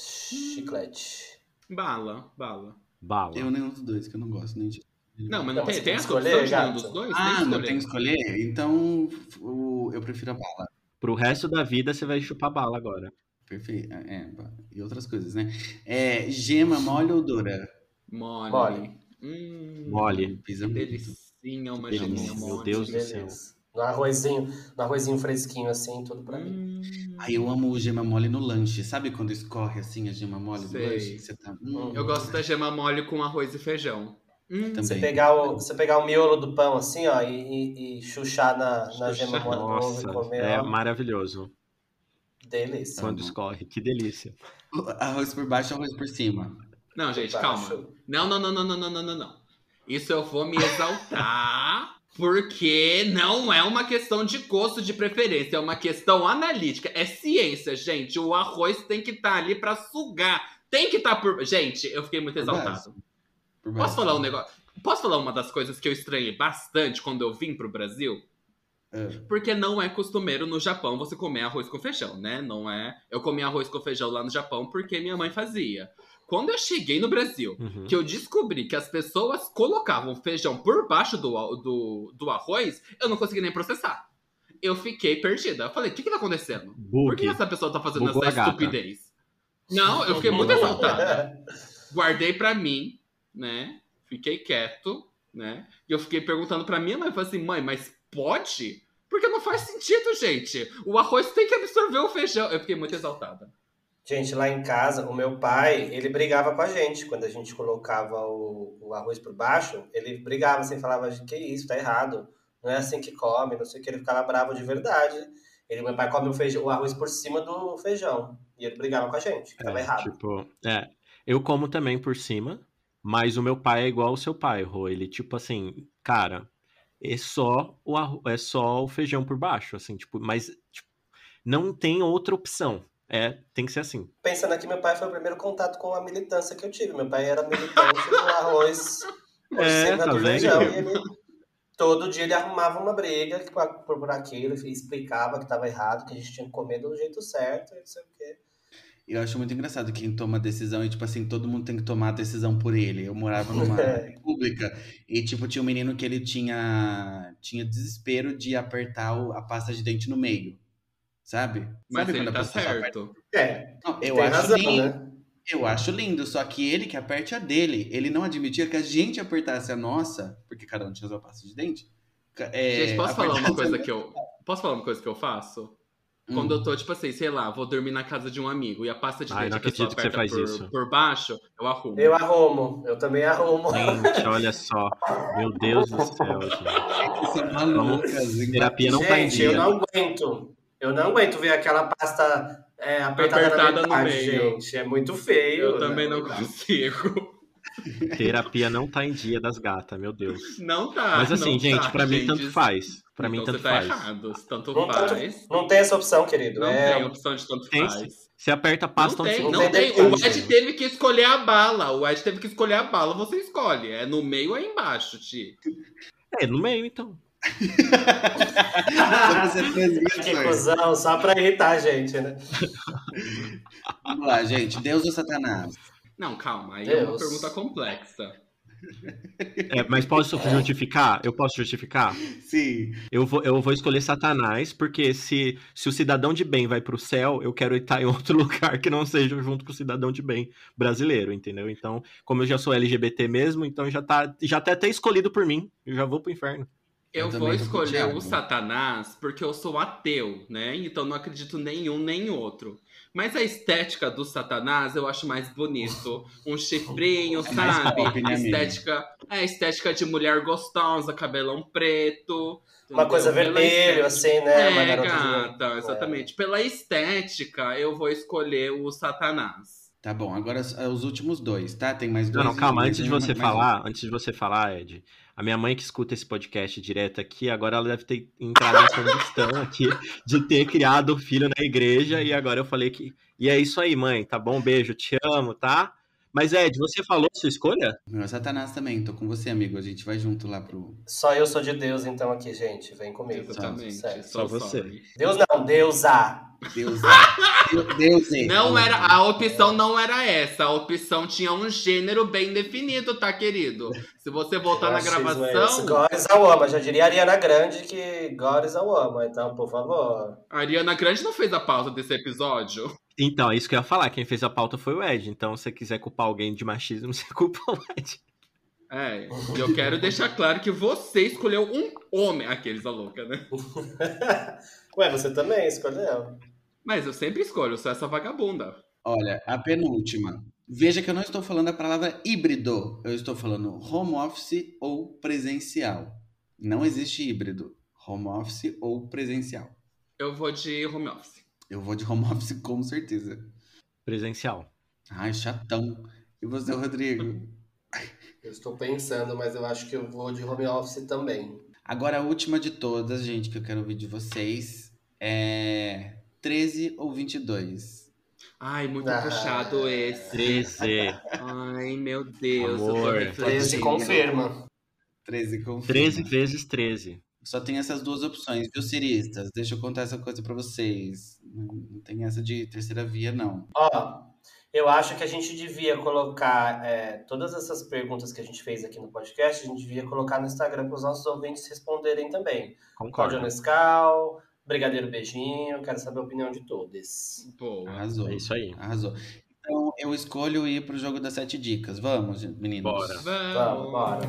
Chiclete. Bala, bala. Bala. Tem nenhum dos dois que eu não gosto. Nem de... Não, mas não tem, tem a escolher de um dos dois? Ah, não tem que escolher? Então o, eu prefiro a bala. Pro resto da vida você vai chupar bala agora. Perfeito. É, e outras coisas, né? É, gema mole ou dura? Mole. Mole. Hum, mole. Pisa delicinha, uma geminha mole. Meu Deus do céu. No arrozinho, no arrozinho fresquinho, assim, tudo pra mim. Aí eu amo o gema mole no lanche. Sabe quando escorre, assim, a gema mole no lanche? Que você tá... hum, eu gosto da gema mole com arroz e feijão. Hum. Você, pegar o, você pegar o miolo do pão, assim, ó, e, e, e chuchar na, na gema mole. Nossa, comer, é ó. Maravilhoso. Delícia. Quando escorre, que delícia. Arroz por baixo, arroz por cima. Não, gente, calma. Não, não, não, não, não, não, não, não. Isso eu vou me exaltar... Porque não é uma questão de gosto de preferência, é uma questão analítica. É ciência, gente. O arroz tem que estar tá ali pra sugar. Tem que estar tá por... Gente, eu fiquei muito exaltado. Posso falar um negócio? Posso falar uma das coisas que eu estranhei bastante quando eu vim pro Brasil? É. Porque não é costumeiro no Japão você comer arroz com feijão, né? Não é... Eu comi arroz com feijão lá no Japão porque minha mãe fazia. Quando eu cheguei no Brasil, uhum. que eu descobri que as pessoas colocavam feijão por baixo do, do, do arroz, eu não consegui nem processar. Eu fiquei perdida. Eu falei, o que que tá acontecendo? Bug. Por que essa pessoa tá fazendo Bugou essa estupidez? Não, eu fiquei muito exaltada. Guardei pra mim, né? Fiquei quieto, né? E eu fiquei perguntando pra minha mãe, eu falei assim, mãe, mas pode? Porque eu não não faz sentido, gente. O arroz tem que absorver o feijão. Eu fiquei muito exaltada. Gente, lá em casa, o meu pai, ele brigava com a gente. Quando a gente colocava o, o arroz por baixo, ele brigava assim, falava, que isso, tá errado. Não é assim que come, não sei o que. Ele ficava bravo de verdade. Ele, meu pai come o, feijão, o arroz por cima do feijão. E ele brigava com a gente, que tava é, errado. Tipo, é, eu como também por cima, mas o meu pai é igual ao seu pai, Rô. Ele, tipo assim, cara, é só o, arroz, é só o feijão por baixo, assim, tipo, mas tipo, não tem outra opção. É, tem que ser assim. Pensando aqui, meu pai foi o primeiro contato com a militância que eu tive. Meu pai era militante do arroz por é, cima tá do feijão. E ele, todo dia ele arrumava uma briga por aquilo, ele explicava que estava errado, que a gente tinha que comer do jeito certo, não sei o quê. Eu acho muito engraçado quem toma decisão e, tipo assim, todo mundo tem que tomar a decisão por ele. Eu morava numa república e, tipo, tinha um menino que ele tinha, tinha desespero de apertar o, a pasta de dente no meio. Sabe? Mas sabe ele tá certo. É. Não, eu acho razão, lindo. Né? Eu acho lindo, só que ele que aperte a dele. Ele não admitia que a gente apertasse a nossa, porque cada um tinha sua pasta de dente. É, gente, posso falar uma coisa que eu... Posso falar uma coisa que eu faço? Hum. Quando eu tô, tipo assim, sei lá, vou dormir na casa de um amigo e a pasta de Ai, dente que a pessoa aperta que você faz por, isso. por baixo, eu arrumo. Eu arrumo. Eu também arrumo. Gente, olha só. Meu Deus do céu, gente. Isso é maluco. Terapia não gente, tá em dia. Gente, eu não aguento. Eu não aguento ver aquela pasta é, apertada, apertada na metade, no meio. Gente. É muito feio. Eu né? também não consigo. Terapia não tá em dia das gatas, meu Deus. Não tá. Mas assim, não gente, tá, pra gente. mim tanto faz. Pra então, mim tanto você tá faz. Errado. Tanto não, faz. Não tem essa opção, querido. Não é... tem opção de tanto tem, faz. Você aperta a pasta onde não, não, não tem. O Ed teve que escolher a bala. O Ed teve que escolher a bala. Você escolhe. É no meio ou é embaixo, Ti? É no meio, então. Que cuzão, só pra irritar a gente, né? Vamos lá, gente. Deus ou Satanás? Não, calma, aí Deus. É uma pergunta complexa. É, mas posso é. justificar? Eu posso justificar? Sim. Eu vou, eu vou escolher Satanás, porque se, se o cidadão de bem vai pro céu, eu quero estar em outro lugar que não seja junto com o cidadão de bem brasileiro, entendeu? Então, como eu já sou L G B T mesmo, então já tá já tá até escolhido por mim. Eu já vou pro inferno. Eu, eu vou escolher o Satanás porque eu sou ateu, né? Então não acredito nenhum nem outro. Mas a estética do Satanás eu acho mais bonito. Um chifrinho, é sabe? Pop, né, estética, é, estética de mulher gostosa, cabelão preto. Uma entendeu? Coisa vermelha, assim, né? É, uma garota gata, de... exatamente. É. Pela estética, eu vou escolher o Satanás. Tá bom, agora os últimos dois, tá? Tem mais dois. Não, não calma, antes de você mais falar, mais... antes de você falar, Ed... A minha mãe que escuta esse podcast direto aqui, agora ela deve ter entrado em combustão aqui de ter criado o filho na igreja. E agora eu falei que... E é isso aí, mãe, tá bom? Beijo, te amo, tá? Mas, Ed, você falou sua escolha? Meu, é Satanás também. Tô com você, amigo. A gente vai junto lá pro... Só eu sou de Deus, então, aqui, gente. Vem comigo. Exatamente. Só, só você. Deus não, Deusa. Deusa. Deusa. Não era... A opção não era essa. A opção tinha um gênero bem definido, tá, querido? Se você voltar na gravação... God is a woman. Já diria a Ariana Grande que God is a woman. Então, por favor. A Ariana Grande não fez a pausa desse episódio? Então, é isso que eu ia falar. Quem fez a pauta foi o Ed. Então, se você quiser culpar alguém de machismo, você culpa o Ed. É, eu quero deixar claro que você escolheu um homem. Aqueles a louca, né? Ué, você também escolheu. Mas eu sempre escolho, só essa vagabunda. Olha, a penúltima. Veja que eu não estou falando a palavra híbrido. Eu estou falando home office ou presencial. Não existe híbrido. Home office ou presencial. Eu vou de home office. Eu vou de home office com certeza. Presencial. Ai, chatão. E você, Rodrigo? Eu estou pensando, mas eu acho que eu vou de home office também. Agora, a última de todas, gente, que eu quero ouvir de vocês é treze ou vinte e dois. Ai, muito ah, puxado esse. treze. Ai, meu Deus. Amor. Eu treze confirma. treze confirma. treze vezes treze. Só tem essas duas opções, viu, ciristas? Deixa eu contar essa coisa pra vocês. Não tem essa de terceira via, não. Ó, oh, eu acho que a gente devia colocar é, todas essas perguntas que a gente fez aqui no podcast, a gente devia colocar no Instagram para os nossos ouvintes responderem também. Concordo. Código Nescau, Brigadeiro Beijinho, quero saber a opinião de todos. Boa. Arrasou. É isso aí. Arrasou. Então, eu escolho ir pro jogo das sete dicas. Vamos, meninos? Bora. Vamos, Vamos bora.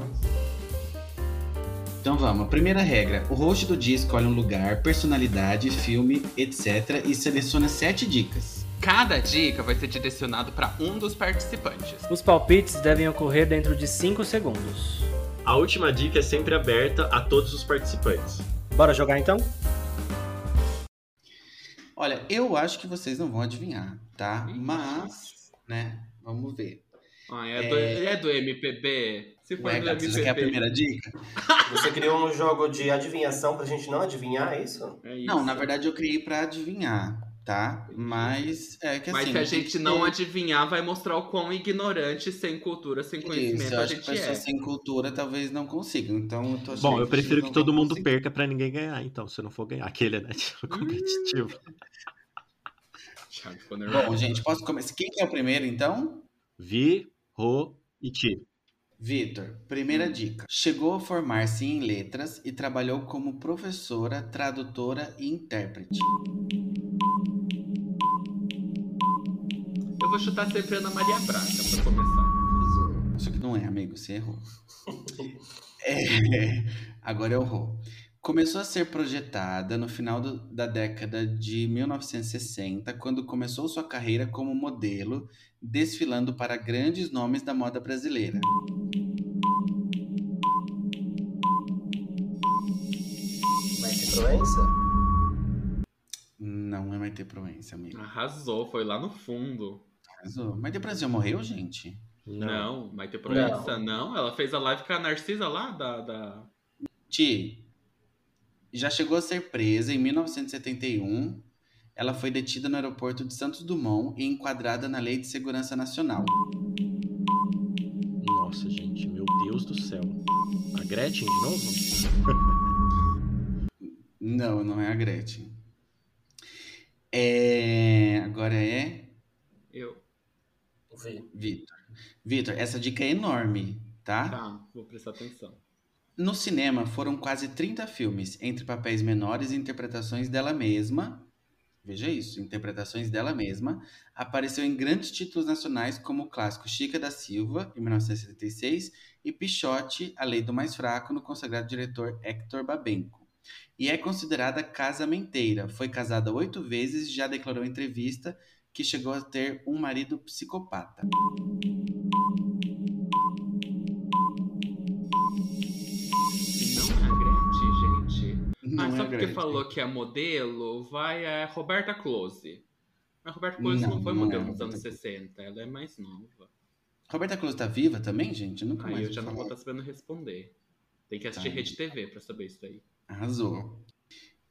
Então vamos, primeira regra, o host do dia escolhe um lugar, personalidade, filme, etcétera e seleciona sete dicas. Cada dica vai ser direcionado para um dos participantes. Os palpites devem ocorrer dentro de cinco segundos. A última dica é sempre aberta a todos os participantes. Bora jogar então? Olha, eu acho que vocês não vão adivinhar, tá? Mas, né, vamos ver. Ah, é, é... Do, é do M P B? Se for Ué, do M P B. Você quer a primeira dica? Você criou um jogo de adivinhação pra gente não adivinhar, é isso? É isso. Não, na verdade eu criei pra adivinhar, tá? Mas é que assim... Mas se a gente tem... não adivinhar, vai mostrar o quão ignorante, sem cultura, sem conhecimento isso, eu acho a gente que pessoas é. sem cultura talvez não consigam, então... Eu tô achando Bom, eu prefiro que, que todo mundo conseguir. perca pra ninguém ganhar, então, se não for ganhar. Aquele, né, tipo, competitivo. Bom, gente, posso começar? Quem é o primeiro, então? Vi... Rô e Ti. Vitor, primeira dica. Chegou a formar-se em letras e trabalhou como professora, tradutora e intérprete. Eu vou chutar sempre Ana Maria Braga pra começar. Isso que não é, amigo, você errou. É, agora eu errou. Começou a ser projetada no final do, da década de mil novecentos e sessenta, quando começou sua carreira como modelo, desfilando para grandes nomes da moda brasileira. Maite Proença? Não é Maite Proença, amigo. Arrasou, foi lá no fundo. Arrasou. Maite Proença morreu, gente? Não, não Maite Proença não. não. Ela fez a live com a Narcisa lá da... da... Ti... Já chegou a ser presa em mil novecentos e setenta e um. Ela foi detida no aeroporto de Santos Dumont e enquadrada na Lei de Segurança Nacional. Nossa, gente, meu Deus do céu. A Gretchen de novo? Não, não é a Gretchen. É... Agora é... Eu. Vitor. Vitor, essa dica é enorme, tá? Tá, vou prestar atenção. No cinema, foram quase trinta filmes, entre papéis menores e interpretações dela mesma. Veja isso, interpretações dela mesma. Apareceu em grandes títulos nacionais, como o clássico Chica da Silva, em mil novecentos e setenta e seis, e Pixote, A Lei do Mais Fraco, no consagrado diretor Héctor Babenco. E é considerada casamenteira. Foi casada oito vezes e já declarou em entrevista que chegou a ter um marido psicopata. Não ah, é só porque grande. falou que é modelo, vai a Roberta Close. Mas Roberta Close não, não foi não modelo dos é anos sessenta, ela é mais nova. Roberta Close tá viva também, gente? Eu nunca ah, mais eu já falar. não vou estar sabendo responder. Tem que assistir tá. Rede T V pra saber isso aí. Arrasou.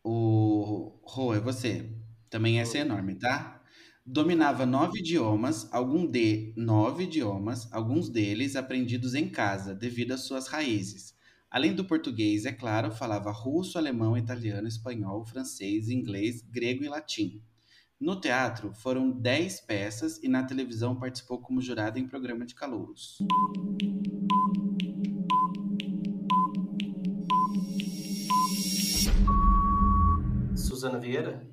O Rô, é você. Também essa é enorme, tá? Dominava nove idiomas, algum de nove idiomas, alguns deles aprendidos em casa, devido às suas raízes. Além do português, é claro, falava russo, alemão, italiano, espanhol, francês, inglês, grego e latim. No teatro, foram dez peças e na televisão participou como jurada em programa de calouros. Suzana Vieira?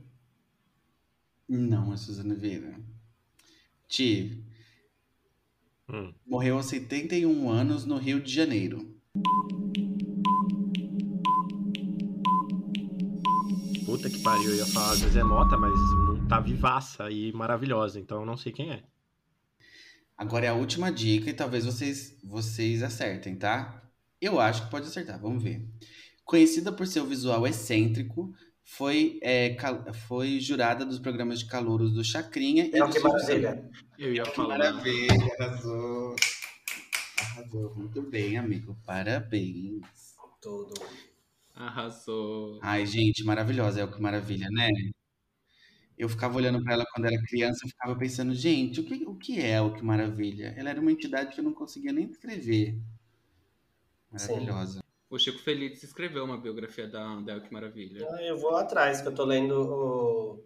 Não, é Suzana Vieira. Ti. Hum. Morreu aos setenta e um anos no Rio de Janeiro. Puta que pariu, eu ia falar Zezé Mota, mas não tá vivaça e maravilhosa, então eu não sei quem é. Agora é a última dica e talvez vocês, vocês acertem, tá? Eu acho que pode acertar, vamos ver. Conhecida por seu visual excêntrico, foi, é, cal- foi jurada dos programas de calouros do Chacrinha e Elke Maravilha. Eu ia falar. Maravilha, arrasou. Arrasou, muito bem, amigo, parabéns. Todo Arrasou. Ai, gente, maravilhosa, Elke Maravilha, né? Eu ficava olhando pra ela quando era criança, eu ficava pensando, gente, o que, o que é Elke Maravilha? Ela era uma entidade que eu não conseguia nem escrever. Maravilhosa. Sim. O Chico Felício escreveu uma biografia da, da Elke Maravilha. Ah, eu vou atrás, que eu tô lendo o...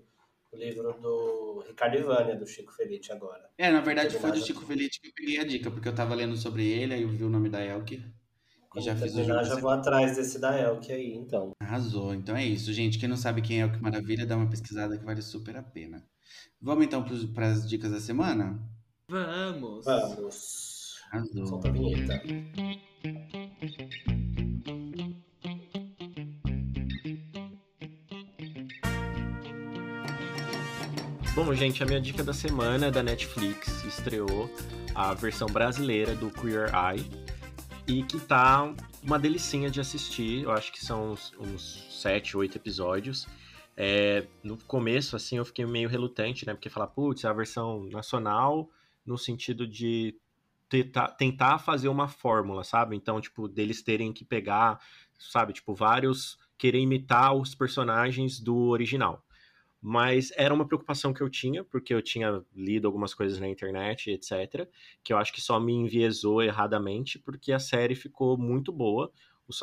O livro do Ricardo Vânia, do Chico Felício agora. É, na verdade foi do Chico Felício que eu peguei a dica, porque eu tava lendo sobre ele, aí eu vi o nome da Elke. E já fiz o jogo. Eu já vou atrás desse da Elke aí, então. Arrasou, então é isso, gente. Quem não sabe quem é Elke Maravilha, dá uma pesquisada que vale super a pena. Vamos então para as dicas da semana? Vamos! Vamos! Arrasou. Solta a vinheta. Bom, gente, a minha dica da semana é da Netflix. Estreou a versão brasileira do Queer Eye e que tá uma delicinha de assistir. Eu acho que são uns, uns sete, oito episódios. É, no começo, assim, eu fiquei meio relutante, né? Porque falar, putz, é a versão nacional no sentido de tenta, tentar fazer uma fórmula, sabe? Então, tipo, deles terem que pegar, sabe? Tipo, vários... querer imitar os personagens do original. Mas era uma preocupação que eu tinha, porque eu tinha lido algumas coisas na internet, etcétera, que eu acho que só me enviesou erradamente, porque a série ficou muito boa.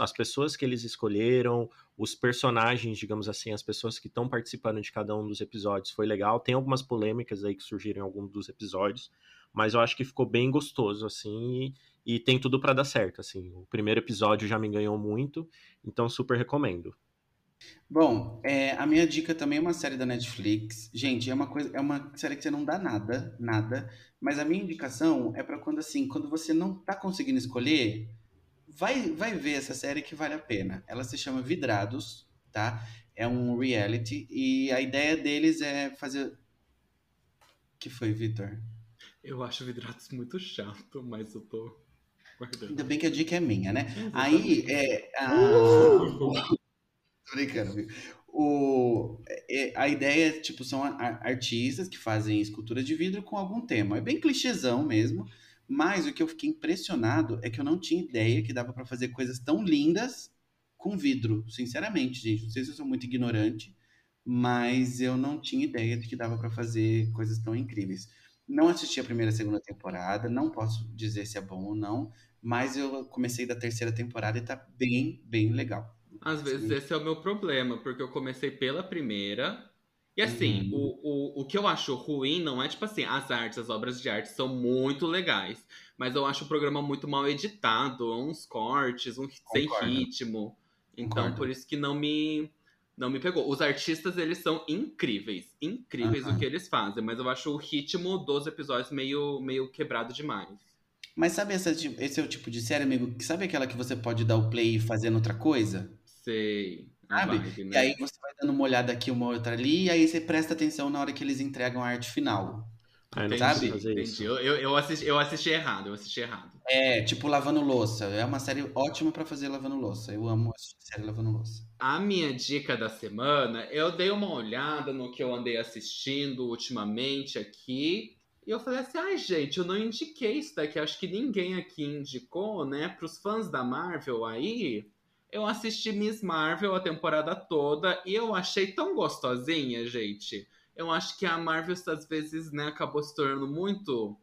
As pessoas que eles escolheram, os personagens, digamos assim, as pessoas que estão participando de cada um dos episódios, foi legal. Tem algumas polêmicas aí que surgiram em algum dos episódios, mas eu acho que ficou bem gostoso, assim, e, e tem tudo pra dar certo, assim. O primeiro episódio já me ganhou muito, então super recomendo. Bom, é, a minha dica também é uma série da Netflix. Gente, é uma, coisa, é uma série que você não dá nada, nada, mas a minha indicação é pra quando, assim, quando você não tá conseguindo escolher... Vai, vai ver essa série que vale a pena. Ela se chama Vidrados, tá? É um reality e a ideia deles é fazer... O que foi, Vitor? Eu acho Vidrados muito chato, mas eu tô... guardando. Ainda bem que a dica é minha, né? Exatamente. Aí, é... A... Uh! Tô brincando, viu? O... A ideia, tipo, são artistas que fazem escultura de vidro com algum tema. É bem clichêzão mesmo. Mas o que eu fiquei impressionado é que eu não tinha ideia que dava para fazer coisas tão lindas com vidro. Sinceramente, gente, não sei se eu sou muito ignorante, mas eu não tinha ideia de que dava para fazer coisas tão incríveis. Não assisti a primeira e a segunda temporada, não posso dizer se é bom ou não, mas eu comecei da terceira temporada e tá bem, bem legal. Às vezes esse é o meu problema, porque eu comecei pela primeira... E assim, uhum. o, o, o que eu acho ruim não é, tipo assim, as artes, as obras de arte são muito legais. Mas eu acho o programa muito mal editado, uns cortes, um sem ritmo. Então, Concordo. por isso que não me, não me pegou. Os artistas, eles são incríveis, incríveis uhum. o que eles fazem. Mas eu acho o ritmo dos episódios meio, meio quebrado demais. Mas sabe essa, esse é o tipo de série, amigo? Sabe aquela que você pode dar o play fazendo outra coisa? Sei... Sabe? Vibe, né? E aí você vai dando uma olhada aqui, uma outra ali, e aí você presta atenção na hora que eles entregam a arte final. Ah, sabe? Entendi. Eu, eu, eu, assisti, eu assisti errado, eu assisti errado. É, tipo Lavando Louça. É uma série ótima pra fazer Lavando Louça. Eu amo assistir série Lavando Louça. A minha dica da semana, eu dei uma olhada no que eu andei assistindo ultimamente aqui. E eu falei assim, ai, gente, eu não indiquei isso daqui. Acho que ninguém aqui indicou, né? Pros fãs da Marvel aí... Eu assisti Miss Marvel a temporada toda e eu achei tão gostosinha, gente. Eu acho que a Marvel, às vezes, né, acabou se tornando muito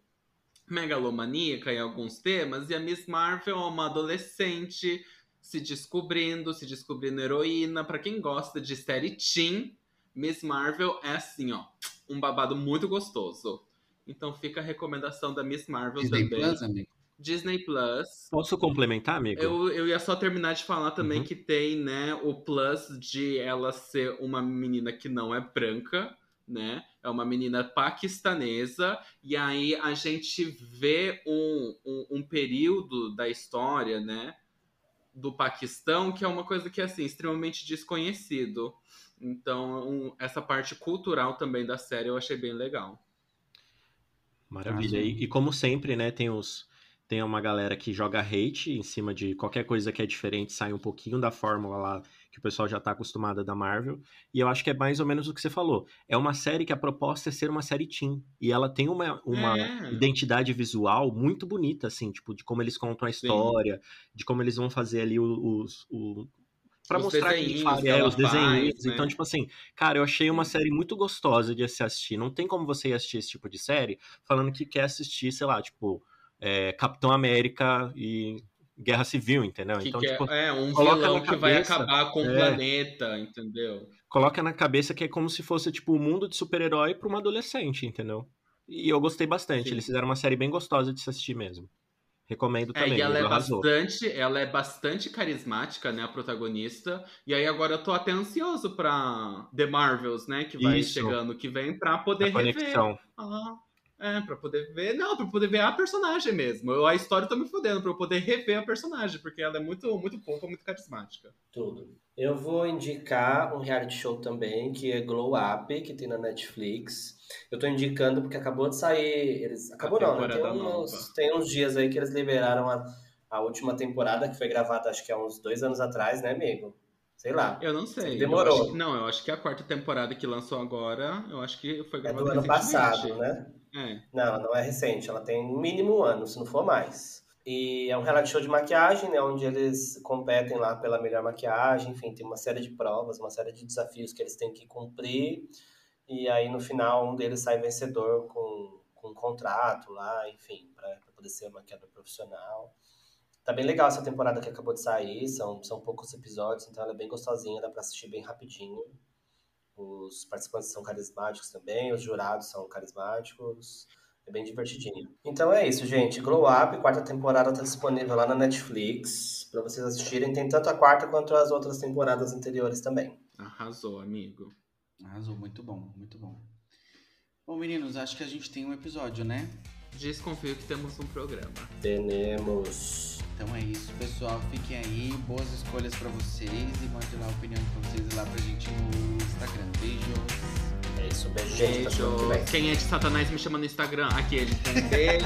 megalomaníaca em alguns temas. E a Miss Marvel é uma adolescente se descobrindo, se descobrindo heroína. Pra quem gosta de série teen, Miss Marvel é assim, ó, um babado muito gostoso. Então fica a recomendação da Miss Marvel Disney também. Plus, amigo. Disney Plus. Posso complementar, amigo? Eu, eu ia só terminar de falar também uhum. que tem, né, o plus de ela ser uma menina que não é branca, né? É uma menina paquistanesa. E aí a gente vê um, um, um período da história, né, do Paquistão, que é uma coisa que é, assim, extremamente desconhecido. Então, um, essa parte cultural também da série eu achei bem legal. Maravilha. Ah, e, e como sempre, né, tem os... Tem uma galera que joga hate em cima de qualquer coisa que é diferente, sai um pouquinho da fórmula lá que o pessoal já tá acostumado da Marvel. E eu acho que é mais ou menos o que você falou. É uma série que a proposta é ser uma série teen. E ela tem uma, uma é. identidade visual muito bonita, assim, tipo, de como eles contam a história, Sim. de como eles vão fazer ali os... os pra os mostrar quem faz, é, os desenhos. Né? Então, tipo assim, cara, eu achei uma série muito gostosa de se assistir. Não tem como você ir assistir esse tipo de série falando que quer assistir, sei lá, tipo... É, Capitão América e Guerra Civil, entendeu? Que então, que tipo, é, um coloca vilão na cabeça, que vai acabar com é, o planeta, entendeu? Coloca na cabeça que é como se fosse, tipo, o um mundo de super-herói para uma adolescente, entendeu? E eu gostei bastante. Sim. Eles fizeram uma série bem gostosa de se assistir mesmo. Recomendo também. É, e ela, é bastante, ela é bastante carismática, né, a protagonista. E aí agora eu tô até ansioso pra The Marvels, né, que vai Isso. chegando, que vem pra poder a rever. Conexão. Ah, É, pra poder ver... Não, pra poder ver a personagem mesmo. A história tá me fodendo, pra eu poder rever a personagem, porque ela é muito, muito fofa, muito carismática. Tudo. Eu vou indicar um reality show também, que é Glow Up, que tem na Netflix. Eu tô indicando porque acabou de sair... Eles... Acabou não, né? Tem uns, tem uns dias aí que eles liberaram a, a última temporada, que foi gravada acho que há uns dois anos atrás, né, amigo? Sei lá. Eu não sei. Demorou. Eu acho, não, eu acho que a quarta temporada que lançou agora, eu acho que foi gravada recentemente. É do ano passado, né? É. Não, não é recente. Ela tem no mínimo um ano, se não for mais. E é um reality show de maquiagem, né? Onde eles competem lá pela melhor maquiagem. Enfim, tem uma série de provas, uma série de desafios que eles têm que cumprir. E aí, no final, um deles sai vencedor com, com um contrato lá, enfim, para poder ser maquiador profissional. Tá bem legal essa temporada que acabou de sair. São, são poucos episódios, então ela é bem gostosinha. Dá pra assistir bem rapidinho. Os participantes são carismáticos também, os jurados são carismáticos, é bem divertidinho. Então é isso, gente. Glow Up, quarta temporada tá disponível lá na Netflix, pra vocês assistirem. Tem tanto a quarta quanto as outras temporadas anteriores também. Arrasou, amigo. Arrasou, muito bom, muito bom. Bom, meninos, acho que a gente tem um episódio, né? Desconfio que temos um programa. Tenemos. Então é isso, pessoal. Fiquem aí, boas escolhas pra vocês e mandem lá a opinião de vocês lá pra gente no Instagram. Beijos. É isso, beijo, gente. Beijo. Quem é de Satanás me chama no Instagram? Aqui ele tem beijo.